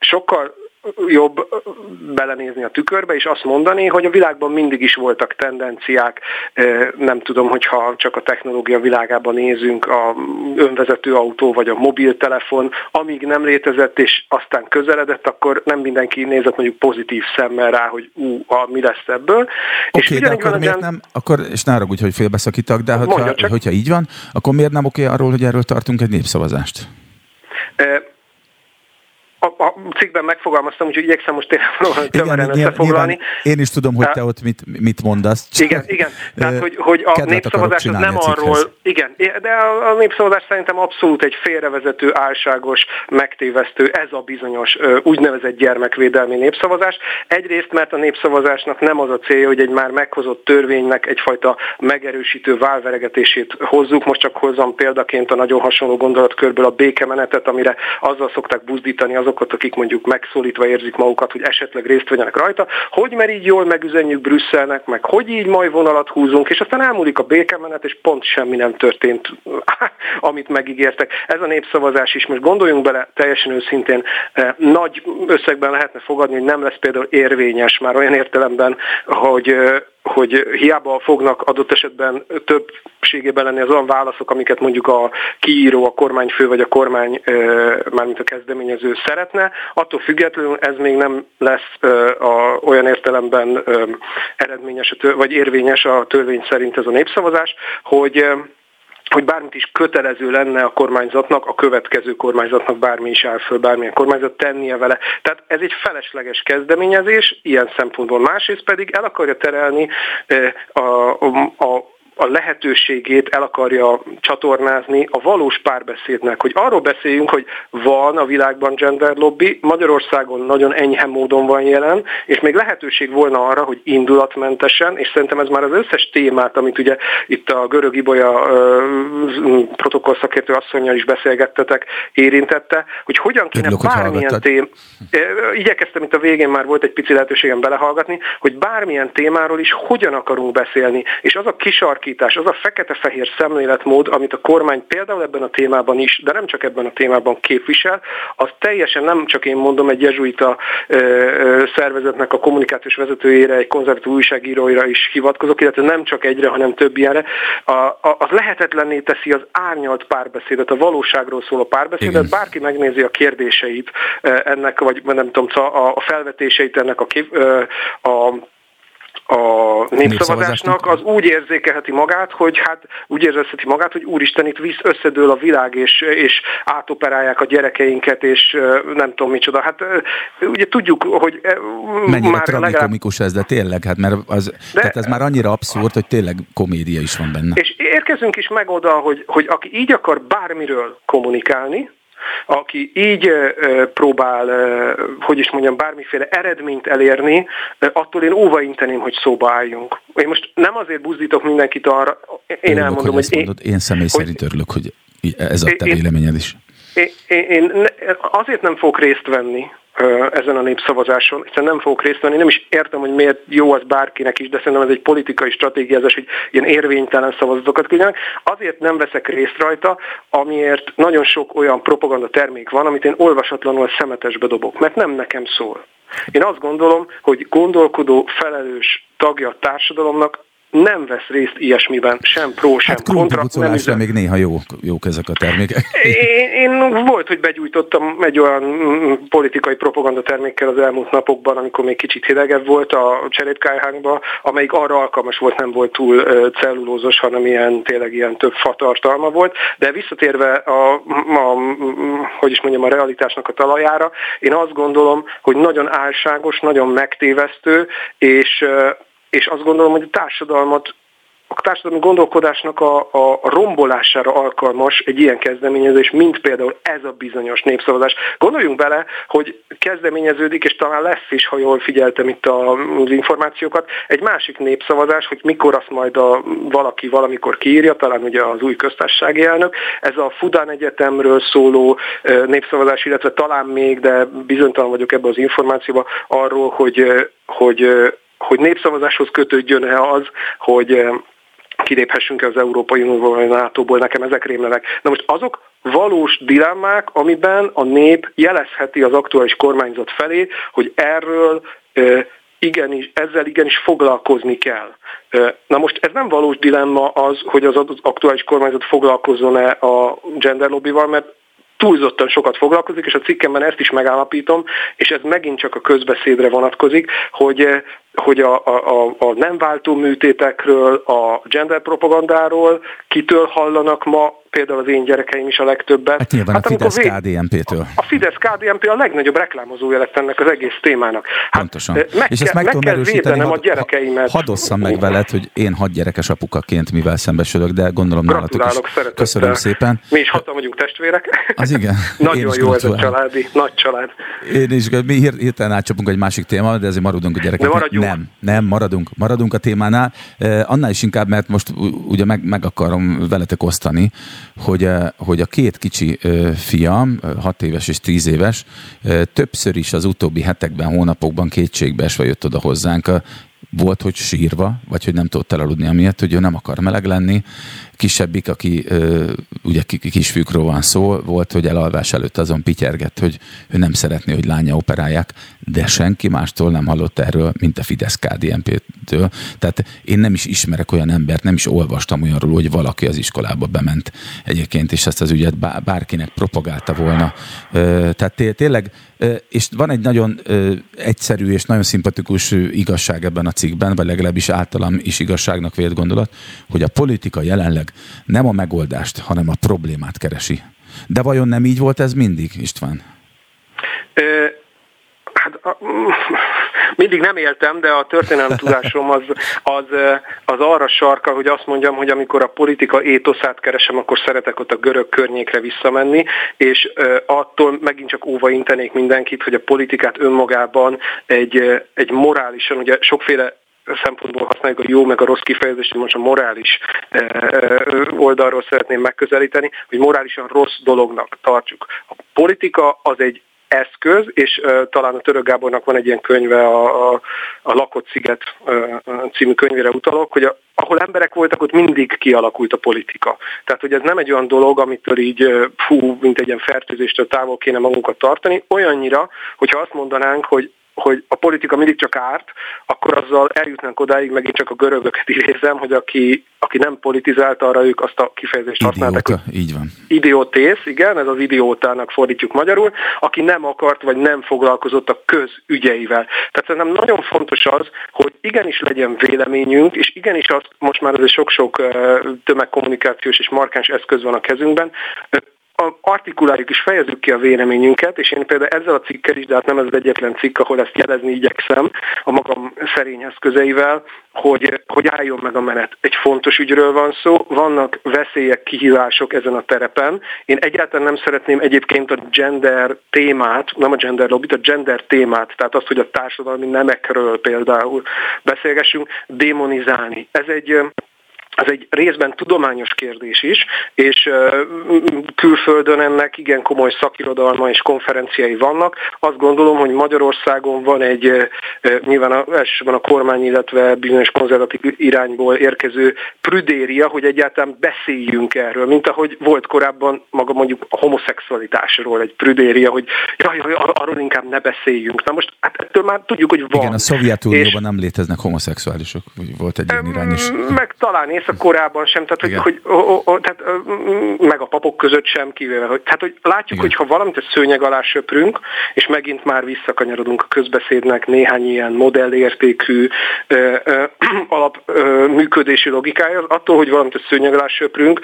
Sokkal jobb belenézni a tükörbe, és azt mondani, hogy a világban mindig is voltak tendenciák, nem tudom, hogyha csak a technológia világában nézünk, a önvezető autó vagy a mobiltelefon, amíg nem létezett, és aztán közeledett, akkor nem mindenki nézett mondjuk pozitív szemmel rá, hogy mi lesz ebből. Oké, és de akkor miért nem, akkor, és ne haragudj, hogy félbeszakítak, de hogyha így van, akkor miért nem oké arról, hogy erről tartunk egy népszavazást? A cikkben megfogalmaztam, úgyhogy igyekszem most tényleg valóban tömören összefoglalni. Én is tudom, hogy te ott mit mondasz. Igen. Tehát, hogy a népszavazás az nem arról... Igen, de a népszavazás szerintem abszolút egy félrevezető, álságos, megtévesztő, ez a bizonyos úgynevezett gyermekvédelmi népszavazás. Egyrészt, mert a népszavazásnak nem az a célja, hogy egy már meghozott törvénynek egyfajta megerősítő válveregetését hozzuk. Most csak hozzam példaként a nagyon hasonló gondolatkörből a békemenetet, amire azzal szokták buzdítani azokat, akik mondjuk megszólítva érzik magukat, hogy esetleg részt vegyenek rajta, hogy mert így jól megüzenjük Brüsszelnek, meg hogy így majd vonalat húzunk, és aztán elmúlik a békemenet, és pont semmi nem történt, amit megígértek. Ez a népszavazás is, most gondoljunk bele, teljesen őszintén, nagy összegben lehetne fogadni, hogy nem lesz például érvényes, már olyan értelemben, hogy hiába fognak adott esetben többségében lenni az olyan válaszok, amiket mondjuk a kiíró, a kormányfő vagy a kormány, mármint a kezdeményező szeretne, attól függetlenül ez még nem lesz olyan értelemben eredményes, vagy érvényes a törvény szerint ez a népszavazás, hogy bármit is kötelező lenne a kormányzatnak, a következő kormányzatnak, bármi is áll föl, bármilyen kormányzat tennie vele. Tehát ez egy felesleges kezdeményezés, ilyen szempontból. Másrészt pedig el akarja terelni a a lehetőségét el akarja csatornázni a valós párbeszédnek, hogy arról beszéljünk, hogy van a világban gender lobby, Magyarországon nagyon enyhe módon van jelen, és még lehetőség volna arra, hogy indulatmentesen, és szerintem ez már az összes témát, amit ugye itt a Görög Ibolya protokoll szakértő asszonnyal is beszélgettetek, érintette, hogy hogyan kéne bármilyen témát, igyekeztem itt a végén, már volt egy pici lehetőségem belehallgatni, hogy bármilyen témáról is hogyan akarunk beszélni, és az a kisarkítás, az a fekete-fehér szemléletmód, amit a kormány például ebben a témában is, de nem csak ebben a témában képvisel, az teljesen, nem csak én mondom, egy jezsuita szervezetnek a kommunikációs vezetőjére, egy konzervatív újságíróira is hivatkozok, illetve nem csak egyre, hanem több ilyenre, az lehetetlenné teszi az árnyalt párbeszédet, a valóságról szóló párbeszédet. Igen. Bárki megnézi a kérdéseit ennek, vagy nem tudom, a felvetéseit ennek a népszavazásnak, az úgy érzékelheti magát, hogy úristen, itt visz, összedől a világ, és átoperálják a gyerekeinket, és nem tudom micsoda. Hát ugye tudjuk, hogy mennyire tragikomikus ez, de tényleg, hát mert tehát ez már annyira abszurd, hogy tényleg komédia is van benne. És érkezünk is meg oda, hogy aki így akar bármiről kommunikálni, aki így próbál, bármiféle eredményt elérni, attól én óvainteném, hogy szóba álljunk. Én most nem azért buzdítok mindenkit arra, én személy szerint örülök, hogy ez a te véleményed is. Én azért nem fogok részt venni ezen a népszavazáson, hiszen nem fogok részt venni, nem is értem, hogy miért jó az bárkinek is, de szerintem ez egy politikai stratégiázás, hogy ilyen érvénytelen szavazatokat küldjenek. Azért nem veszek részt rajta, amiért nagyon sok olyan propaganda termék van, amit én olvasatlanul szemetesbe dobok, mert nem nekem szól. Én azt gondolom, hogy gondolkodó, felelős tagja a társadalomnak nem vesz részt ilyesmiben, sem pró, sem kontra. Hát még néha jók ezek a termékek. Én volt, hogy begyújtottam egy olyan politikai propaganda termékkel az elmúlt napokban, amikor még kicsit hidegebb volt a cselédkályhánkban, amelyik arra alkalmas volt, nem volt túl cellulózos, hanem tényleg ilyen több fatartalma volt. De visszatérve a realitásnak a talajára, én azt gondolom, hogy nagyon álságos, nagyon megtévesztő, és azt gondolom, hogy a társadalmi gondolkodásnak a rombolására alkalmas egy ilyen kezdeményezés, mint például ez a bizonyos népszavazás. Gondoljunk bele, hogy kezdeményeződik, és talán lesz is, ha jól figyeltem itt az információkat, egy másik népszavazás, hogy mikor azt majd valaki valamikor kiírja, talán ugye az új köztársasági elnök. Ez a Fudan Egyetemről szóló népszavazás, illetve talán még, de bizonytalan vagyok ebben az információban, arról, hogy népszavazáshoz kötődjön-e az, hogy kiléphessünk az Európai Unióból vagy a NATO-ból, nekem ezek rémlenek. Na most azok valós dilemmák, amiben a nép jelezheti az aktuális kormányzat felé, hogy erről ezzel igenis foglalkozni kell. Na most ez nem valós dilemma az, hogy az aktuális kormányzat foglalkozzon-e a gender lobbival, mert túlzottan sokat foglalkozik, és a cikkemben ezt is megállapítom, és ez megint csak a közbeszédre vonatkozik, hogy a nem váltó műtétekről, a gender propagandáról, kitől hallanak ma, például az én gyerekeim is a legtöbbet. Hát nyilván a Fidesz-KDNP-től. A Fidesz-KDNP a legnagyobb reklámozója lett ennek az egész témának. Pontosan. Meg kell védenem a gyerekeimet. Hadd osszam meg veled, hogy én 6 gyerekes apukaként mivel szembesülök, de gondolom nálatok is. Köszönöm szépen. Mi is 6-an vagyunk testvérek. Az igen. Nagyon jó ez a családi, nagy család. Én is, mi hirtelen átcsapunk egy másik témára, de ezért maradunk a gyerekeknek. Nem, maradunk a témánál. Annál is inkább, mert most ugye meg akarom veletek osztani, hogy a 2 kicsi fiam, 6 éves és 10 éves, többször is az utóbbi hetekben, hónapokban kétségbeesve jött oda hozzánk. Volt, hogy sírva, vagy hogy nem tudott elaludni, amiatt, hogy ő nem akar meleg lenni. Kisebbik, aki ugye kisfiúkról van szó, volt, hogy elalvás előtt azon pityergett, hogy ő nem szeretné, hogy lánya operálják, de senki mástól nem hallott erről, mint a Fidesz-KDNP-től. Tehát én nem is ismerek olyan embert, nem is olvastam olyanról, hogy valaki az iskolába bement egyébként, és ezt az ügyet bárkinek propagálta volna. Tehát tényleg, és van egy nagyon egyszerű és nagyon szimpatikus igazság ebben a cikkben, vagy legalábbis általam is igazságnak vélt gondolat, hogy a politika jelenleg nem a megoldást, hanem a problémát keresi. De vajon nem így volt ez mindig, István? Hát Mindig nem éltem, de a történelmi tudásom az arra sarkal, hogy azt mondjam, hogy amikor a politika étoszát keresem, akkor szeretek ott a görög környékre visszamenni, és attól megint csak óva intenék mindenkit, hogy a politikát önmagában egy morálisan, ugye sokféle szempontból használjuk a jó meg a rossz kifejezést, most a morális oldalról szeretném megközelíteni, hogy morálisan rossz dolognak tartjuk. A politika az egy eszköz, és talán a Török Gábornak van egy ilyen könyve, a Lakott Sziget című könyvére utalok, hogy ahol emberek voltak, ott mindig kialakult a politika. Tehát, hogy ez nem egy olyan dolog, amitől így, mint egy ilyen fertőzéstől távol kéne magunkat tartani, olyannyira, hogyha azt mondanánk, hogy a politika mindig csak árt, akkor azzal eljutnánk odáig, megint csak a görögöket idézem, hogy aki nem politizált, arra ők azt a kifejezést használták. Idióta, így van. Idiótész, igen, ez az idiótának fordítjuk magyarul, aki nem akart vagy nem foglalkozott a közügyeivel. Tehát szerintem nagyon fontos az, hogy igenis legyen véleményünk, és igenis azt, most már azért sok-sok tömegkommunikációs és markáns eszköz van a kezünkben, artikuláljuk és fejezzük ki a véleményünket, és én például ezzel a cikkel is, de hát nem ez az egyetlen cikk, ahol ezt jelezni igyekszem a magam szerény eszközeivel, hogy álljon meg a menet. Egy fontos ügyről van szó, vannak veszélyek, kihívások ezen a terepen. Én egyáltalán nem szeretném egyébként a gender témát, nem a gender lobbit, a gender témát, tehát azt, hogy a társadalmi nemekről például beszélgessünk, démonizálni. Ez egy részben tudományos kérdés is, és külföldön ennek igen komoly szakirodalma és konferenciái vannak. Azt gondolom, hogy Magyarországon van egy, nyilván elsősorban a kormány, illetve bizonyos konzervatív irányból érkező prüdéria, hogy egyáltalán beszéljünk erről, mint ahogy volt korábban maga mondjuk a homoszexualitásról egy prüdéria, hogy jaj, arról inkább ne beszéljünk. Na most hát ettől már tudjuk, hogy van. Igen, a Szovjetunióban nem léteznek homoszexuálisok, volt egy ilyen irány is. Meg talán Észak-Koreában sem, tehát, tehát meg a papok között sem, kivéve, hogy, tehát, hogy látjuk, hogy ha valamit a szőnyeg alá söprünk, és megint már visszakanyarodunk a közbeszédnek néhány ilyen modellértékű alapműködési logikája, attól, hogy valamit a szőnyeg alá söprünk,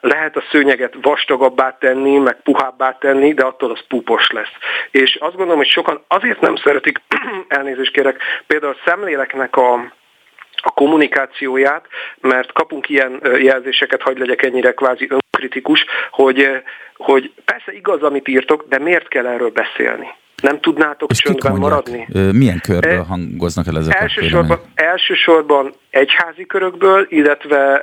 lehet a szőnyeget vastagabbá tenni, meg puhábbá tenni, de attól az púpos lesz. És azt gondolom, hogy sokan azért nem szeretik, elnézést kérek, például a Szemléleknek a kommunikációját, mert kapunk ilyen jelzéseket, hadd legyek ennyire kvázi önkritikus, hogy persze igaz, amit írtok, de miért kell erről beszélni? Nem tudnátok csöndben maradni? Milyen körből hangoznak el ezek Elsősorban egyházi körökből, illetve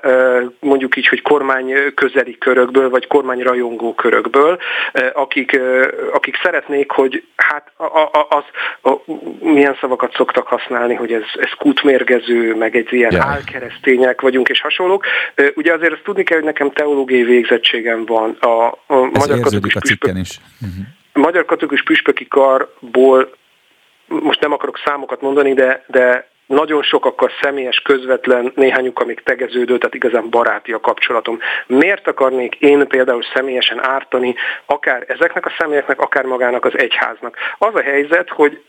mondjuk így, hogy kormány közeli körökből, vagy kormányrajongó körökből, akik szeretnék, hogy hát milyen szavakat szoktak használni, hogy ez kútmérgező, meg egy ilyen álkeresztények vagyunk és hasonlók. Ugye azért azt tudni kell, hogy nekem teológiai végzettségem van. A ez magyar érződik a cikken is. Uh-huh. A Magyar Katolikus Püspöki Karból, most nem akarok számokat mondani, de nagyon sokakkal személyes, közvetlen, néhányukkal még tegeződő, tehát igazán baráti a kapcsolatom. Miért akarnék én például személyesen ártani akár ezeknek a személyeknek, akár magának az egyháznak? Az a helyzet, hogy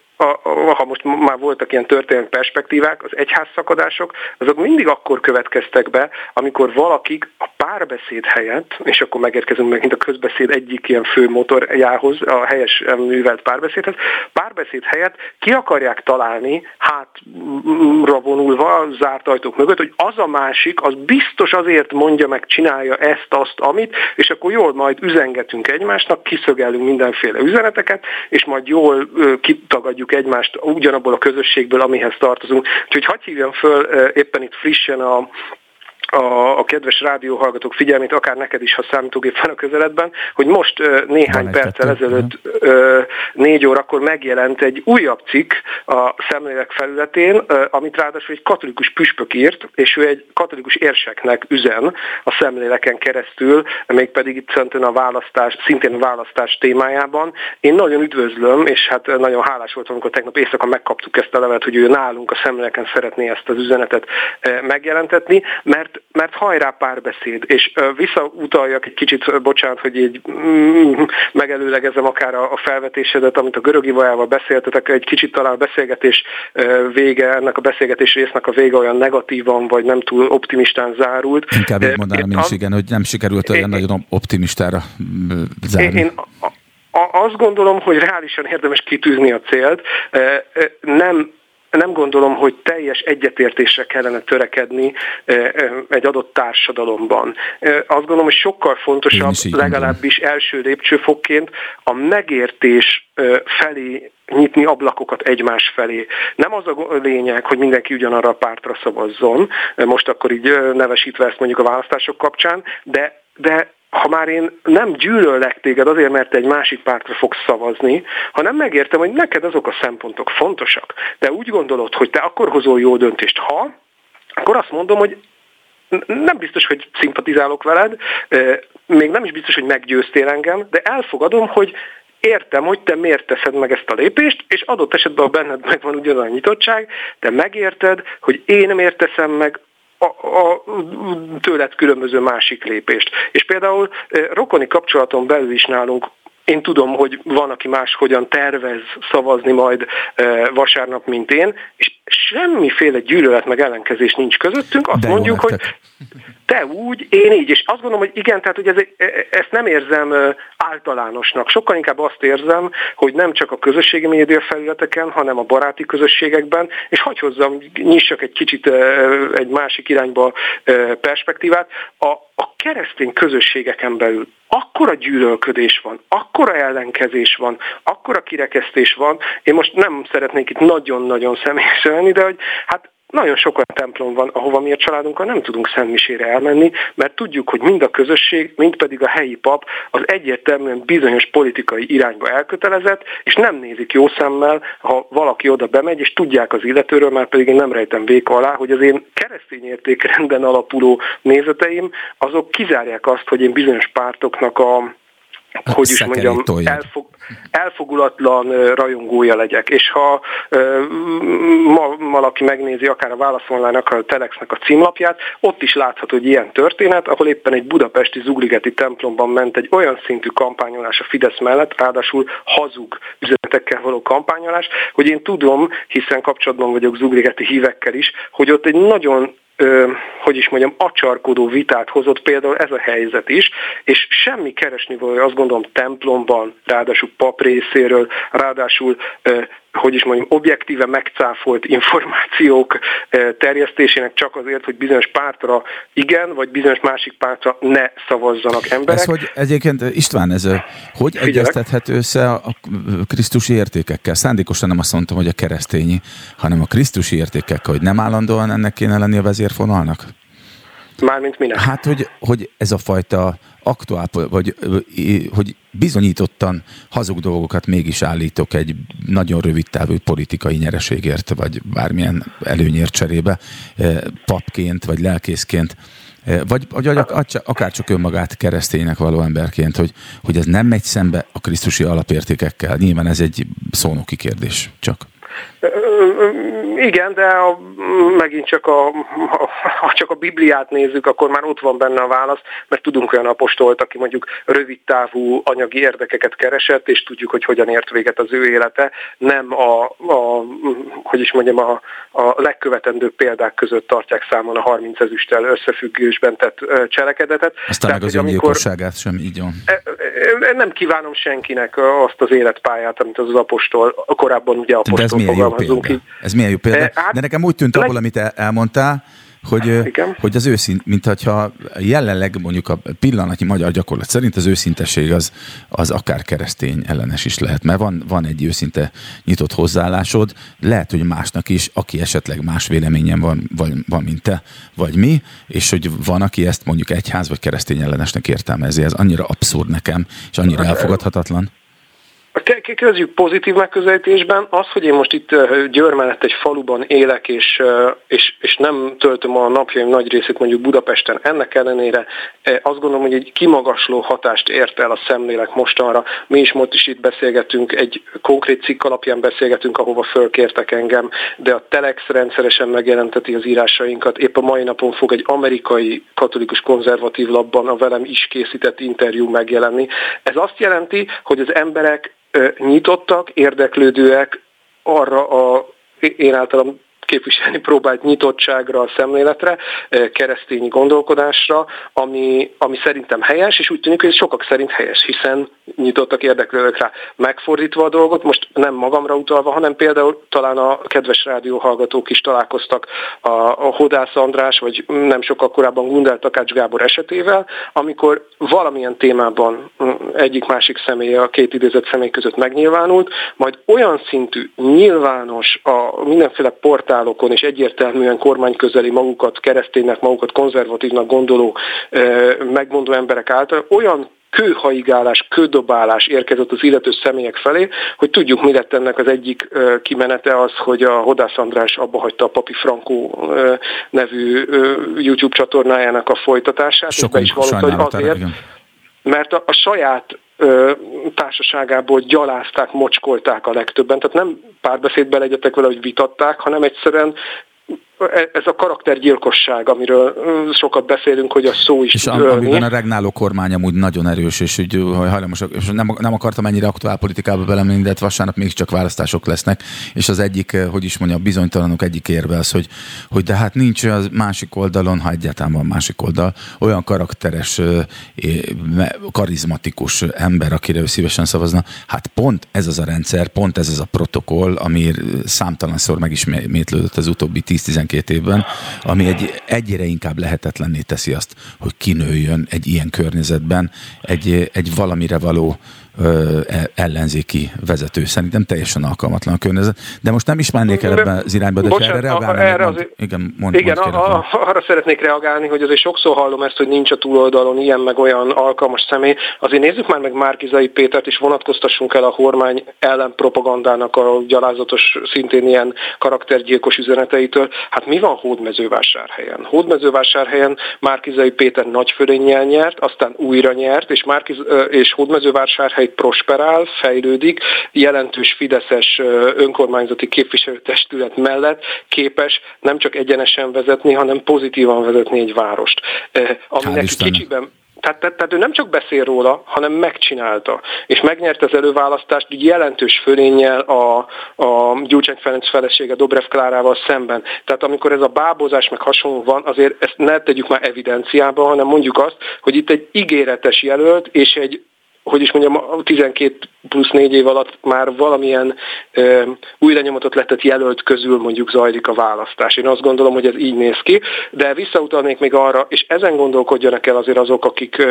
ha most már voltak ilyen történelmi perspektívák, az egyházszakadások, azok mindig akkor következtek be, amikor valakik a párbeszéd helyett, és akkor megérkezünk megint a közbeszéd egyik ilyen fő motorjához, a helyes művelt párbeszédhez, párbeszéd helyett ki akarják találni, hátra vonulva, zárt ajtók mögött, hogy az a másik, az biztos azért mondja meg, csinálja ezt, azt, amit, és akkor jól majd üzengetünk egymásnak, kiszögelünk mindenféle üzeneteket, és majd jól kitagadjuk egymást ugyanabból a közösségből, amihez tartozunk. Úgyhogy hadd hívjam föl éppen itt frissen a kedves rádióhallgatók figyelmét, akár neked is, ha számítógép van a közeledben, hogy most néhány perccel ezelőtt 4 órakor megjelent egy újabb cikk a Szemlélek felületén, amit ráadásul egy katolikus püspök írt, és ő egy katolikus érseknek üzen a Szemléleken keresztül, mégpedig itt szintén a választás témájában. Én nagyon üdvözlöm, és hát nagyon hálás voltam, amikor tegnap éjszaka megkaptuk ezt a levelet, hogy ő nálunk a Szemléleken szeretné ezt az üzenetet megjelentetni, mert hajrá párbeszéd, és visszautaljak egy kicsit, bocsánat, hogy így megelőlegezem akár a felvetésedet, amit a Görög Ibolyával beszéltetek, egy kicsit talán a beszélgetés vége, ennek a beszélgetés résznek a vége olyan negatívan, vagy nem túl optimistán zárult. Inkább így mondanám én is, igen, hogy nem sikerült olyan nagyon optimistára zárni. Én Azt gondolom, hogy reálisan érdemes kitűzni a célt. Nem gondolom, hogy teljes egyetértésre kellene törekedni egy adott társadalomban. Azt gondolom, hogy sokkal fontosabb, legalábbis első lépcsőfokként a megértés felé nyitni ablakokat egymás felé. Nem az a lényeg, hogy mindenki ugyanarra a pártra szavazzon, most akkor így nevesítve ezt mondjuk a választások kapcsán, de ha már én nem gyűlöllek téged azért, mert egy másik pártra fogsz szavazni, hanem megértem, hogy neked azok a szempontok fontosak. De úgy gondolod, hogy te akkor hozol jó döntést, ha, akkor azt mondom, hogy nem biztos, hogy szimpatizálok veled, még nem is biztos, hogy meggyőztél engem, de elfogadom, hogy értem, hogy te miért teszed meg ezt a lépést, és adott esetben, ha benned megvan ugyanaz a nyitottság, te megérted, hogy én miért teszem meg a tőled különböző másik lépést. És például rokoni kapcsolaton belül is nálunk, én tudom, hogy van, aki máshogyan tervez szavazni majd vasárnap, mint én, és semmiféle gyűlölet meg ellenkezés nincs közöttünk, azt mondjuk, hogy te úgy, én így, és azt gondolom, hogy igen, tehát hogy ezt nem érzem általánosnak, sokkal inkább azt érzem, hogy nem csak a közösségi média felületeken, hanem a baráti közösségekben, és hagyj hozzam, nyissak egy kicsit egy másik irányba perspektívát, a keresztény közösségeken belül akkora gyűlölködés van, akkora ellenkezés van, akkora kirekesztés van, én most nem szeretnék itt nagyon-nagyon személyesen lenni, de hogy hát nagyon sok olyan templom van, ahova mi a családunkkal nem tudunk szentmisére elmenni, mert tudjuk, hogy mind a közösség, mind pedig a helyi pap az egyértelműen bizonyos politikai irányba elkötelezett, és nem nézik jó szemmel, ha valaki oda bemegy, és tudják az illetőről, már pedig én nem rejtem véka alá, hogy az én keresztény értékrenden alapuló nézeteim, azok kizárják azt, hogy én bizonyos pártoknak hogy is mondjam, elfogulatlan rajongója legyek. És ha ma valaki megnézi akár a válaszolnának, akár a Telexnek a címlapját, ott is látható, hogy ilyen történet, ahol éppen egy budapesti zugligeti templomban ment egy olyan szintű kampányolás a Fidesz mellett, ráadásul hazug üzenetekkel való kampányolás, hogy én tudom, hiszen kapcsolatban vagyok zugligeti hívekkel is, hogy ott egy nagyon acsarkodó vitát hozott például ez a helyzet is, és semmi keresnivalója, azt gondolom, templomban, ráadásul pap részéről, ráadásul objektíve megcáfolt információk terjesztésének csak azért, hogy bizonyos pártra igen, vagy bizonyos másik pártra ne szavazzanak emberek. Ez hogy egyébként, István, hogy egyeztethető össze a krisztusi értékekkel? Szándékosan nem azt mondtam, hogy a keresztényi, hanem a krisztusi értékekkel, hogy nem állandóan ennek kéne lenni a vezérfonalnak? Mármint minek? Hát, hogy ez a fajta aktuál, vagy hogy bizonyítottan hazug dolgokat mégis állítok egy nagyon rövid távú politikai nyereségért, vagy bármilyen előnyért cserébe, papként, vagy lelkészként, vagy akárcsak önmagát kereszténynek való emberként, hogy ez nem megy szembe a krisztusi alapértékekkel. Nyilván ez egy szónoki kérdés csak. Igen, de megint csak ha csak a Bibliát nézzük, akkor már ott van benne a válasz, mert tudunk olyan apostolt, aki mondjuk rövidtávú anyagi érdekeket keresett, és tudjuk, hogy hogyan ért véget az ő élete, nem a legkövetendő példák között tartják számon a 30 ezüsttel összefüggésben tett cselekedetet. Aztán meg az öngyilkosságát sem így van. Nem kívánom senkinek azt az életpályát, amit az apostol, korábban ugye apostol. Ez milyen jó példa. De nekem úgy tűnt abból, amit elmondtál, hogy az őszint, mint hogyha jelenleg mondjuk a pillanatnyi magyar gyakorlat szerint az őszintesség az akár keresztény ellenes is lehet, mert van egy őszinte nyitott hozzáállásod, lehet, hogy másnak is, aki esetleg más véleményen van mint te, vagy mi, és hogy van, aki ezt mondjuk egyház vagy keresztény ellenesnek értelmezi, ez annyira abszurd nekem, és annyira elfogadhatatlan. Kezdjük pozitív megközelítésben. Az, hogy én most itt Győr mellett egy faluban élek, és nem töltöm a napjaim nagy részét mondjuk Budapesten, ennek ellenére azt gondolom, hogy egy kimagasló hatást ért el a Szemlélek mostanra. Mi is most is itt beszélgetünk, egy konkrét cikk alapján beszélgetünk, ahova fölkértek engem, de a Telex rendszeresen megjelenteti az írásainkat. Épp a mai napon fog egy amerikai katolikus konzervatív lapban a velem is készített interjú megjelenni. Ez azt jelenti, hogy az emberek nyitottak, érdeklődőek arra én általam képviselni próbált nyitottságra, a szemléletre, keresztény gondolkodásra, ami szerintem helyes, és úgy tűnik, hogy ez sokak szerint helyes, hiszen nyitottak, érdeklődők rá. Megfordítva a dolgot, most nem magamra utalva, hanem például talán a kedves rádióhallgatók is találkoztak a Hodász András, vagy nem sokkal korábban Gundel Takács Gábor esetével, amikor valamilyen témában egyik-másik személy, a két idézett személy között megnyilvánult, majd olyan szintű nyilvános a mindenféle portálokon és egyértelműen kormányközeli, magukat kereszténynek, magukat konzervatívnak gondoló, megmondó emberek által olyan kőhaigálás, kődobálás érkezett az illető személyek felé, hogy tudjuk, mi lett ennek az egyik kimenete az, hogy a Hodász András abbahagyta a Papi Frankó nevű YouTube csatornájának a folytatását. Sokan is valószínűleg azért, mert a saját társaságából gyalázták, mocskolták a legtöbben. Tehát nem párbeszédben legyetek vele, hogy vitatták, hanem egyszerűen ez a karaktergyilkosság, amiről sokat beszélünk, hogy a szó is. És amiben a regnáló kormány amúgy nagyon erős, és úgy hajlamos, és nem akartam ennyire aktuál politikába belemenni, de vasárnap mégiscsak választások lesznek, és az egyik, hogy is mondja, bizonytalanok egyik érve az, hogy de hát nincs az másik oldalon, ha egyáltalán van másik oldal, olyan karakteres, karizmatikus ember, akire ő szívesen szavazna. Hát pont ez az a rendszer, pont ez az a protokoll, ami számtalanszor megismétlődött az utóbbi 10-12 évben, ami egyre inkább lehetetlenné teszi azt, hogy kinőjön egy ilyen környezetben egy valamire való ellenzéki vezető. Szerintem teljesen alkalmatlan a környezet. De most nem is mennék el ebben az irányba, de bocsánat, erre azért, arra szeretnék reagálni, hogy azért sokszor hallom ezt, hogy nincs a túloldalon ilyen meg olyan alkalmas személy. Azért nézzük már meg Márki-Zay Pétert, és vonatkoztassunk el a kormány ellenpropagandának a gyalázatos, szintén ilyen karaktergyilkos üzeneteitől. Hát mi van Hódmezővásárhelyen? Hódmezővásárhelyen Márki-Zay Péter nagy fölénnyel nyert, aztán újra nyert, és Hódmezővásárhely prosperál, fejlődik, jelentős fideszes önkormányzati képviselőtestület mellett képes nem csak egyenesen vezetni, hanem pozitívan vezetni egy várost. Aminek kicsiben... Tehát ő nem csak beszél róla, hanem megcsinálta. És megnyerte az előválasztást jelentős fölénnyel a Gyurcsány Ferenc felesége Dobrev Klárával szemben. Tehát amikor ez a bábozás meg hasonló van, azért ezt ne tegyük már evidenciába, hanem mondjuk azt, hogy itt egy ígéretes jelölt és egy, hogy is mondjam, 12 plusz 4 év alatt már valamilyen újra nyomatot letett jelölt közül mondjuk zajlik a választás. Én azt gondolom, hogy ez így néz ki, de visszautalnék még arra, és ezen gondolkodjanak el azért azok, akik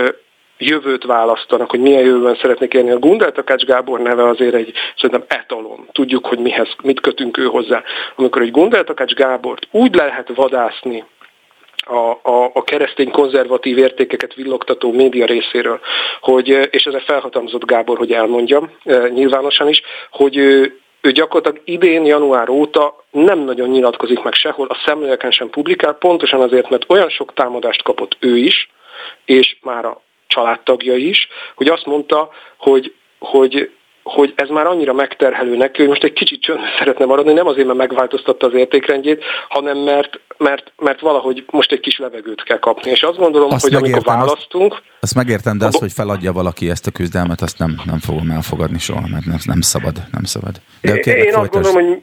jövőt választanak, hogy milyen jövőben szeretnék élni. A Gundel Takács Gábor neve azért egy szerintem etalon. Tudjuk, hogy mit kötünk ő hozzá. Amikor egy Gundel Takács Gábort úgy lehet vadászni, a keresztény konzervatív értékeket villogtató média részéről, hogy, és ezzel felhatalmazott Gábor, hogy elmondjam nyilvánosan is, hogy ő gyakorlatilag idén, január óta nem nagyon nyilatkozik meg sehol, a Szemléleken sem publikál, pontosan azért, mert olyan sok támadást kapott ő is, és már a családtagja is, hogy azt mondta, hogy ez már annyira megterhelő neki, hogy most egy kicsit csöndben szeretne maradni, nem azért, mert megváltoztatta az értékrendjét, hanem mert valahogy most egy kis levegőt kell kapni. És azt gondolom, azt hogy amikor választunk... Azt megértem, de az, hogy feladja valaki ezt a küzdelmet, azt nem fogom elfogadni soha, mert nem szabad. Nem szabad. De én azt gondolom, hogy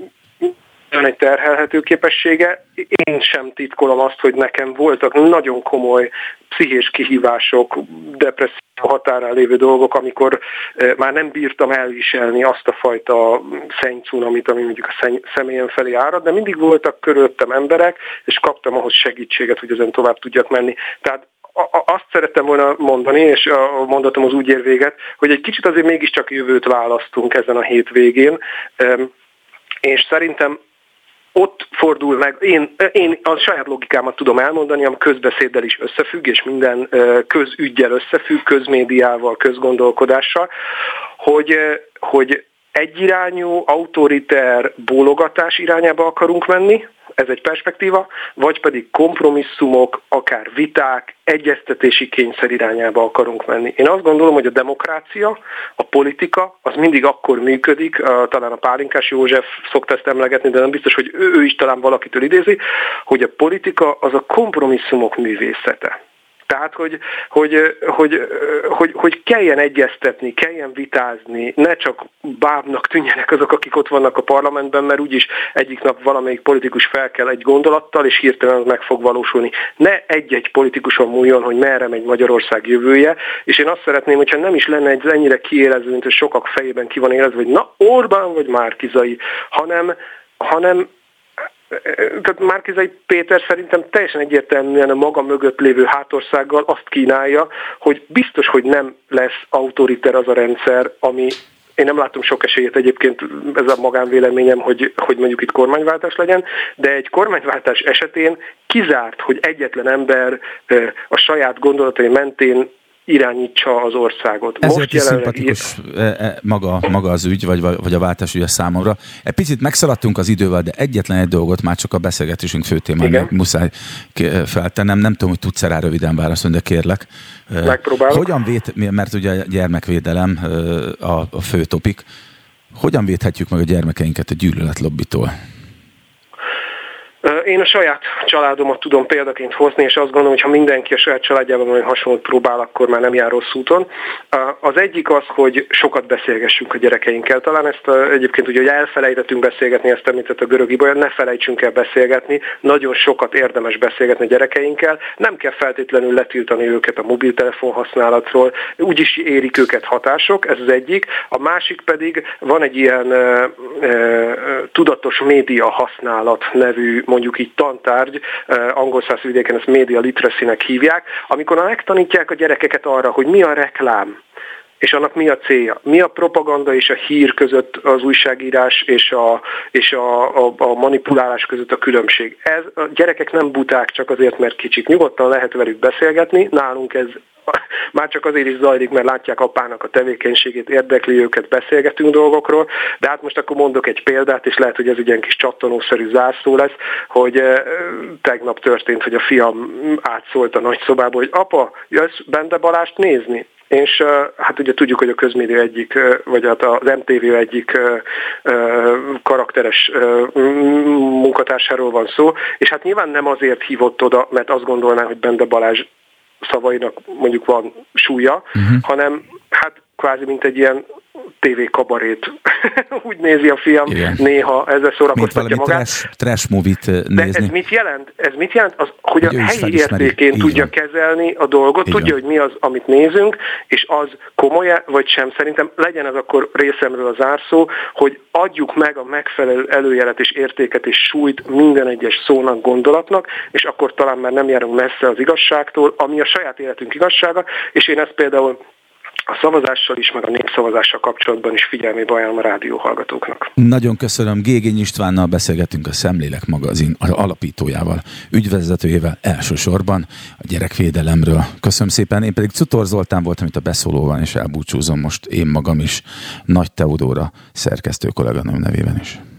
van egy terhelhető képessége. Én sem titkolom azt, hogy nekem voltak nagyon komoly pszichés kihívások, depresszió határán lévő dolgok, amikor már nem bírtam elviselni azt a fajta szennycunamit, ami mondjuk a személyen felé árad, de mindig voltak körülöttem emberek, és kaptam ahhoz segítséget, hogy ezen tovább tudjak menni. Tehát azt szerettem volna mondani, és a mondatom az úgy ér véget, hogy egy kicsit azért mégiscsak jövőt választunk ezen a hétvégén, és szerintem ott fordul meg, én a saját logikámat tudom elmondani, ami közbeszéddel is összefügg, és minden közüggyel összefügg, közmédiával, közgondolkodással, hogy egyirányú, autoriter bólogatás irányába akarunk menni, ez egy perspektíva, vagy pedig kompromisszumok, akár viták, egyeztetési kényszer irányába akarunk menni. Én azt gondolom, hogy a demokrácia, a politika, az mindig akkor működik, talán a Pálinkás József szokta ezt emlegetni, de nem biztos, hogy ő is talán valakitől idézi, hogy a politika az a kompromisszumok művészete. Tehát, hogy kelljen egyeztetni, kelljen vitázni, ne csak bábnak tűnjenek azok, akik ott vannak a parlamentben, mert úgyis egyik nap valamelyik politikus fel kell egy gondolattal, és hirtelen meg fog valósulni. Ne egy-egy politikuson múljon, hogy merre megy Magyarország jövője, és én azt szeretném, hogyha nem is lenne egy ennyire kiélező, mint hogy sokak fejében ki van élezve, hogy na Orbán vagy Márki-Zay, hanem tehát Márki-Zay Péter szerintem teljesen egyértelműen a maga mögött lévő hátországgal azt kínálja, hogy biztos, hogy nem lesz autoriter az a rendszer, ami... Én nem látom sok esélyét egyébként, ez a magánvéleményem, hogy mondjuk itt kormányváltás legyen, de egy kormányváltás esetén kizárt, hogy egyetlen ember a saját gondolatai mentén irányítsa az országot. Ezért is szimpatikus maga az ügy, vagy a váltás ügye számomra. Egy picit megszaladtunk az idővel, de egyetlen egy dolgot már csak a beszélgetésünk főtémája muszáj feltennem. Nem tudom, hogy tudsz-e rá röviden válaszolni, de kérlek. Megpróbálok. Hogyan mert ugye a gyermekvédelem a fő topik. Hogyan védhetjük meg a gyermekeinket a gyűlöletlobbitól? Én a saját családomat tudom példaként hozni, és azt gondolom, hogy ha mindenki a saját családjában olyan hasonlót próbál, akkor már nem jár rossz úton. Az egyik az, hogy sokat beszélgessünk a gyerekeinkkel. Talán ezt egyébként, ugye, hogy elfelejtettünk beszélgetni, ezt említett a Görög Ibolya, ne felejtsünk el beszélgetni, nagyon sokat érdemes beszélgetni a gyerekeinkkel. Nem kell feltétlenül letiltani őket a mobiltelefon használatról, úgyis érik őket hatások, ez az egyik. A másik pedig van egy ilyen tudatos média használat nevű, mondjuk így tantárgy, angol száz vidéken ezt média literacy-nek hívják, amikor megtanítják a gyerekeket arra, hogy mi a reklám, és annak mi a célja, mi a propaganda és a hír között, az újságírás és a manipulálás között a különbség. Ez, a gyerekek nem buták csak azért, mert kicsik. Nyugodtan lehet velük beszélgetni, nálunk ez már csak azért is zajlik, mert látják apának a tevékenységét, érdekli őket, beszélgetünk dolgokról, de hát most akkor mondok egy példát, és lehet, hogy ez egy ilyen kis csattanószerű zárszó lesz, hogy tegnap történt, hogy a fiam átszólt a nagyszobába, hogy apa, jössz Bende Balást nézni? És hát ugye tudjuk, hogy a közmédia egyik, vagy hát az MTV egyik karakteres munkatársáról van szó, és hát nyilván nem azért hívott oda, mert azt gondolná, hogy Bende Balázs szavainak mondjuk van súlya, hanem hát kvázi mint egy ilyen tévékabarét. Úgy nézi a fiam, igen, néha ezzel szórakoztatja magát. Trash movie-t nézni. De ez mit jelent? Az, hogy a helyi értékén tudja kezelni a dolgot, tudja, hogy mi az, amit nézünk, és az komoly vagy sem. Szerintem legyen ez akkor részemről a zárszó, hogy adjuk meg a megfelelő előjelet és értéket és súlyt minden egyes szónak, gondolatnak, és akkor talán már nem járunk messze az igazságtól, ami a saját életünk igazsága, és én ezt például a szavazással is, meg a népszavazással kapcsolatban is figyelmébe ajánlom a rádió hallgatóknak. Nagyon köszönöm. Gégény Istvánnal beszélgetünk, a Szemlélek magazin alapítójával, ügyvezetőjével elsősorban a gyerekvédelemről. Köszönöm szépen. Én pedig Czutor Zoltán voltam itt a Beszólóban, és elbúcsúzom most én magam is Nagy Teodóra szerkesztő kolléganőm nevében is.